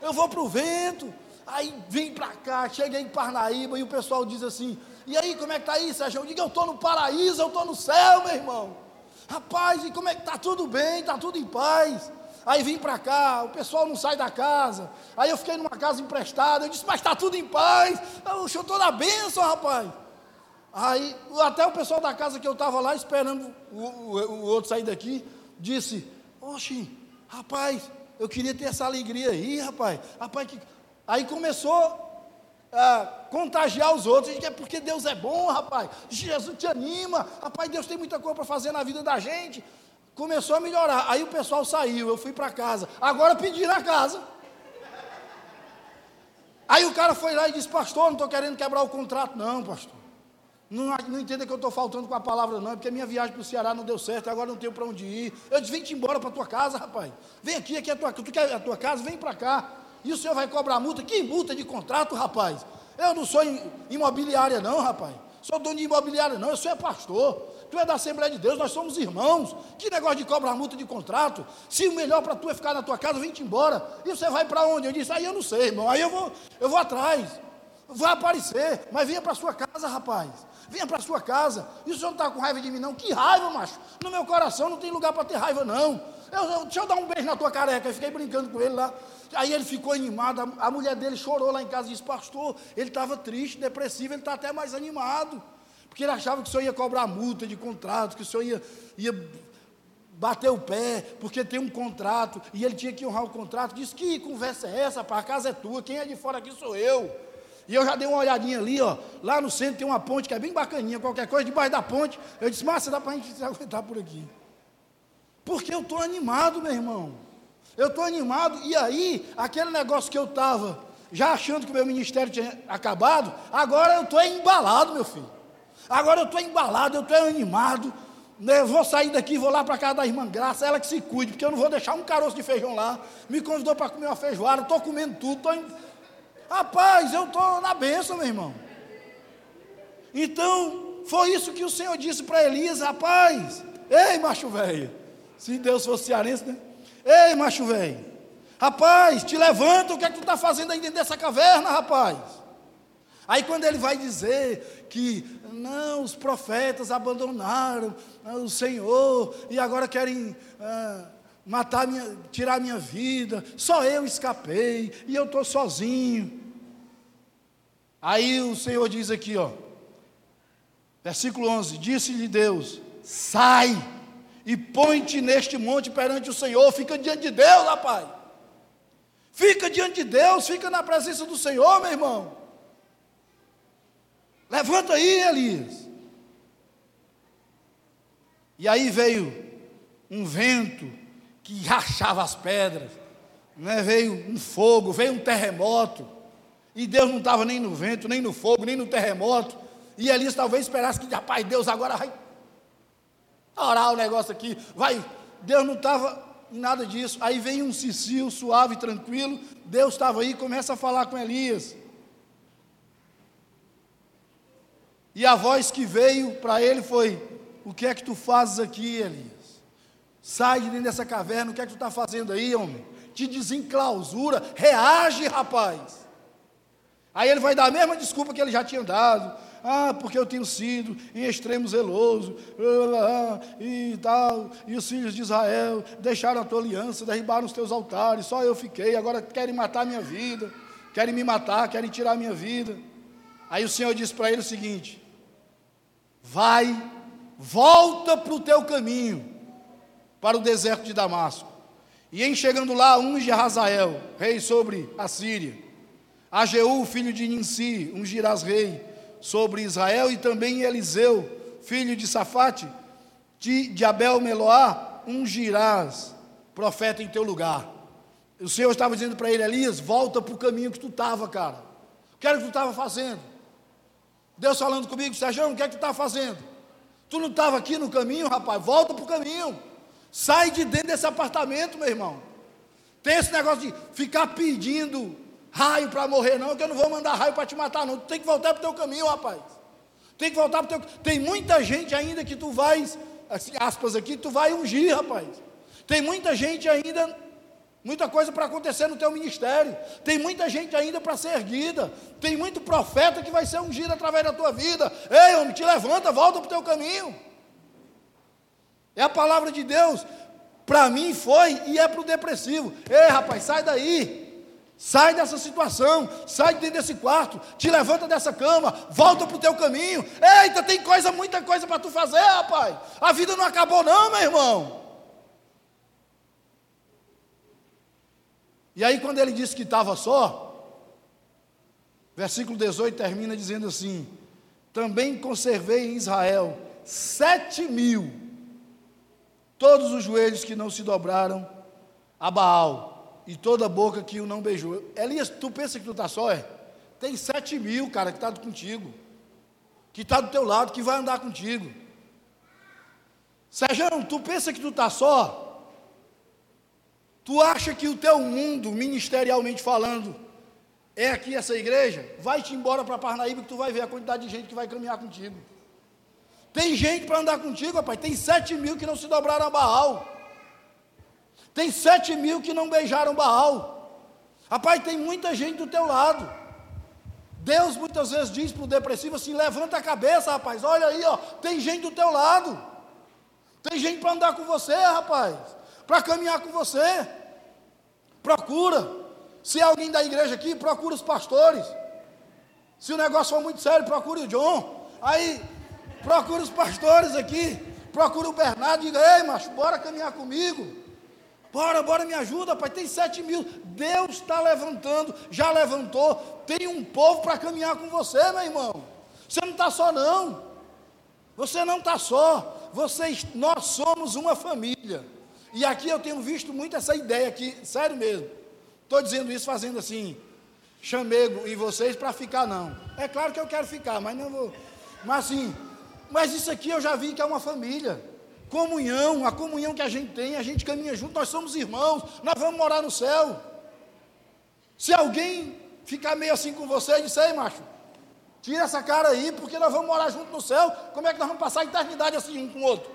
eu vou para o vento. Aí vim para cá, cheguei em Parnaíba, e o pessoal diz assim, e aí, como é que está aí, Sérgio? Eu digo, eu estou no paraíso, eu estou no céu, meu irmão, rapaz, e como é que está? Tudo bem, está tudo em paz. Aí vim para cá, o pessoal não sai da casa, aí eu fiquei numa casa emprestada, eu disse, mas está tudo em paz, eu estou na bênção, rapaz. Aí, até o pessoal da casa que eu estava lá, esperando o, o, o outro sair daqui, disse, oxe, rapaz, eu queria ter essa alegria aí, rapaz, rapaz, que... Aí começou a contagiar os outros, é porque Deus é bom, rapaz, Jesus te anima, rapaz, Deus tem muita coisa para fazer na vida da gente. Começou a melhorar, aí o pessoal saiu, eu fui para casa, agora pedi na casa. Aí o cara foi lá e disse, pastor, não estou querendo quebrar o contrato, não, pastor, Não, não entenda que eu estou faltando com a palavra não, é porque a minha viagem para o Ceará não deu certo, agora não tenho para onde ir. Eu disse, vem-te embora para a tua casa, rapaz. Vem aqui, aqui é a tua, tu quer a tua casa, vem para cá. E o senhor vai cobrar multa? Que multa de contrato, rapaz? Eu não sou imobiliária não, rapaz. Sou dono de imobiliária não, eu sou é pastor. Tu é da Assembleia de Deus, nós somos irmãos. Que negócio de cobrar multa de contrato? Se o melhor para tu é ficar na tua casa, vem-te embora. E você vai para onde? Eu disse, aí eu não sei, irmão. Aí eu vou, eu vou atrás. Vai aparecer, mas venha para sua casa, rapaz. Venha para sua casa. E o senhor não está com raiva de mim, não? Que raiva, macho? No meu coração não tem lugar para ter raiva, não. Eu, eu, deixa eu dar um beijo na tua careca. Eu fiquei brincando com ele lá. Aí ele ficou animado. A, a mulher dele chorou lá em casa e disse, pastor, ele estava triste, depressivo, ele está até mais animado. Porque ele achava que o senhor ia cobrar multa de contrato, que o senhor ia, ia bater o pé, porque tem um contrato, e ele tinha que honrar o contrato. Disse, que conversa é essa, rapaz? A casa é tua, quem é de fora aqui sou eu. E eu já dei uma olhadinha ali, ó, lá no centro tem uma ponte que é bem bacaninha, qualquer coisa, debaixo da ponte. Eu disse, Márcia, dá para a gente se aguentar por aqui. Porque eu estou animado, meu irmão. Eu estou animado, e aí, aquele negócio que eu estava já achando que o meu ministério tinha acabado, agora eu estou embalado, meu filho. Agora eu estou embalado, eu estou animado, né? Eu vou sair daqui, vou lá para casa da irmã Graça, ela que se cuide, porque eu não vou deixar um caroço de feijão lá. Me convidou para comer uma feijoada, estou comendo tudo, estou... Em... Rapaz, eu estou na bênção, meu irmão. Então, foi isso que o Senhor disse para Elias, rapaz. Ei, macho velho. Se Deus fosse cearense, né? Ei, macho velho. Rapaz, te levanta, o que é que tu está fazendo aí dentro dessa caverna, rapaz? Aí quando ele vai dizer que, não, os profetas abandonaram o Senhor e agora querem... Ah, matar minha, tirar minha vida, só eu escapei, e eu estou sozinho. Aí o Senhor diz aqui, ó, versículo onze, disse-lhe Deus, sai, e põe-te neste monte perante o Senhor. Fica diante de Deus, rapaz, fica diante de Deus, fica na presença do Senhor, meu irmão, levanta aí, Elias. E aí veio um vento, que rachava as pedras, né? Veio um fogo, veio um terremoto, e Deus não estava nem no vento, nem no fogo, nem no terremoto, e Elias talvez esperasse que, rapaz, Deus agora vai orar o negócio aqui, vai, Deus não estava em nada disso. Aí veio um cicio suave, tranquilo, Deus estava aí, começa a falar com Elias, e a voz que veio para ele foi, o que é que tu fazes aqui, Elias? Sai de dentro dessa caverna, o que é que tu está fazendo aí, homem? Te desenclausura, reage, rapaz. Aí ele vai dar a mesma desculpa que ele já tinha dado. Ah, porque eu tenho sido em extremo zeloso, e tal, e os filhos de Israel deixaram a tua aliança, derribaram os teus altares, só eu fiquei, agora querem matar a minha vida, querem me matar, querem tirar a minha vida. Aí o Senhor disse para ele o seguinte, vai, volta para o teu caminho, para o deserto de Damasco, e em chegando lá, unge a Hazael, rei sobre a Síria, a Jeú, filho de Ninsi, ungirás rei sobre Israel, e também Eliseu, filho de Safate, de, de Abel Meloá, ungirás profeta em teu lugar. O Senhor estava dizendo para ele, Elias, volta para o caminho que tu estava, cara, o que era que tu estava fazendo? Deus falando comigo, Sérgio, o que é que tu estava fazendo? Tu não estava aqui no caminho, rapaz, volta para o caminho. Sai de dentro desse apartamento, meu irmão. Tem esse negócio de ficar pedindo raio para morrer, não, que eu não vou mandar raio para te matar, não. Tu tem que voltar para o teu caminho, rapaz. Tem que voltar para o teu... Tem muita gente ainda que tu vais, assim, aspas aqui, tu vai ungir, rapaz. Tem muita gente ainda, muita coisa para acontecer no teu ministério. Tem muita gente ainda para ser erguida. Tem muito profeta que vai ser ungido através da tua vida. Ei, homem, te levanta, volta para o teu caminho. É a palavra de Deus, para mim foi e é para o depressivo. Ei, rapaz, sai daí, sai dessa situação, sai dentro desse quarto, te levanta dessa cama, volta para o teu caminho. Eita, tem coisa, muita coisa para tu fazer, rapaz. A vida não acabou não, meu irmão. E aí quando ele disse que estava só, versículo dezoito termina dizendo assim, também conservei em Israel sete mil, todos os joelhos que não se dobraram a Baal, e toda boca que o não beijou. Elias, tu pensa que tu está só, é? Tem sete mil, cara, que está contigo, que está do teu lado, que vai andar contigo. Sérgio, tu pensa que tu está só? Tu acha que o teu mundo, ministerialmente falando, é aqui essa igreja? Vai-te embora para Parnaíba que tu vai ver a quantidade de gente que vai caminhar contigo. Tem gente para andar contigo, rapaz. Tem sete mil que não se dobraram a Baal. Tem sete mil que não beijaram Baal. Rapaz, tem muita gente do teu lado. Deus muitas vezes diz para o depressivo assim, levanta a cabeça, rapaz, olha aí, ó, tem gente do teu lado, tem gente para andar com você, rapaz, para caminhar com você. Procura, se é alguém da igreja aqui, procura os pastores. Se o negócio for muito sério, procura o João, aí procura os pastores aqui, procura o Bernardo, diga, ei, macho, bora caminhar comigo. Bora, bora, me ajuda, pai, tem sete mil, Deus está levantando, já levantou, tem um povo para caminhar com você, meu irmão, você não está só não, você não está só, Vocês, nós somos uma família, e aqui eu tenho visto muito essa ideia aqui, sério mesmo, estou dizendo isso fazendo assim, chamego em vocês para ficar não, é claro que eu quero ficar, mas não vou, mas assim, mas isso aqui eu já vi que é uma família, comunhão, a comunhão que a gente tem, a gente caminha junto, nós somos irmãos, nós vamos morar no céu. Se alguém ficar meio assim com você e disser, ei macho, tira essa cara aí, porque nós vamos morar junto no céu, como é que nós vamos passar a eternidade assim um com o outro?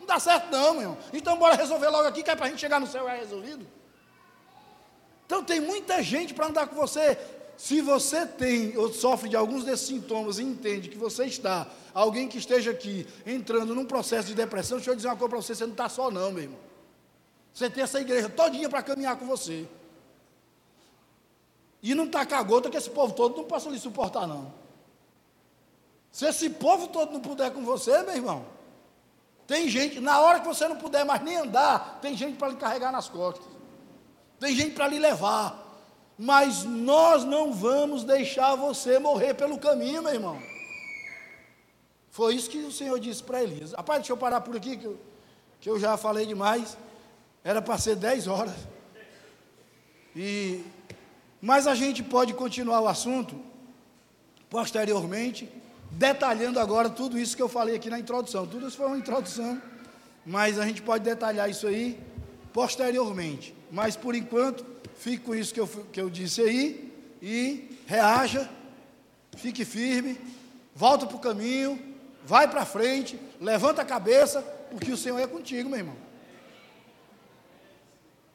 Não dá certo não, meu irmão, então bora resolver logo aqui, que é para a gente chegar no céu, é resolvido. Então tem muita gente para andar com você. Se você tem ou sofre de alguns desses sintomas e entende que você está, alguém que esteja aqui entrando num processo de depressão, deixa eu dizer uma coisa para você, você não está só não, meu irmão. Você tem essa igreja todinha para caminhar com você. E não tacar a gota que esse povo todo não possa lhe suportar não. Se esse povo todo não puder com você, meu irmão, tem gente, na hora que você não puder mais nem andar, tem gente para lhe carregar nas costas. Tem gente para lhe levar. Mas nós não vamos deixar você morrer pelo caminho, meu irmão. Foi isso que o Senhor disse para Elias. Rapaz, deixa eu parar por aqui, que eu, que eu já falei demais. Era para ser dez horas. E, mas a gente pode continuar o assunto, posteriormente, detalhando agora tudo isso que eu falei aqui na introdução. Tudo isso foi uma introdução, mas a gente pode detalhar isso aí, posteriormente. Mas, por enquanto, fique com isso que eu, que eu disse aí, e reaja, fique firme, volta para o caminho, vai para frente, levanta a cabeça, porque o Senhor é contigo, meu irmão.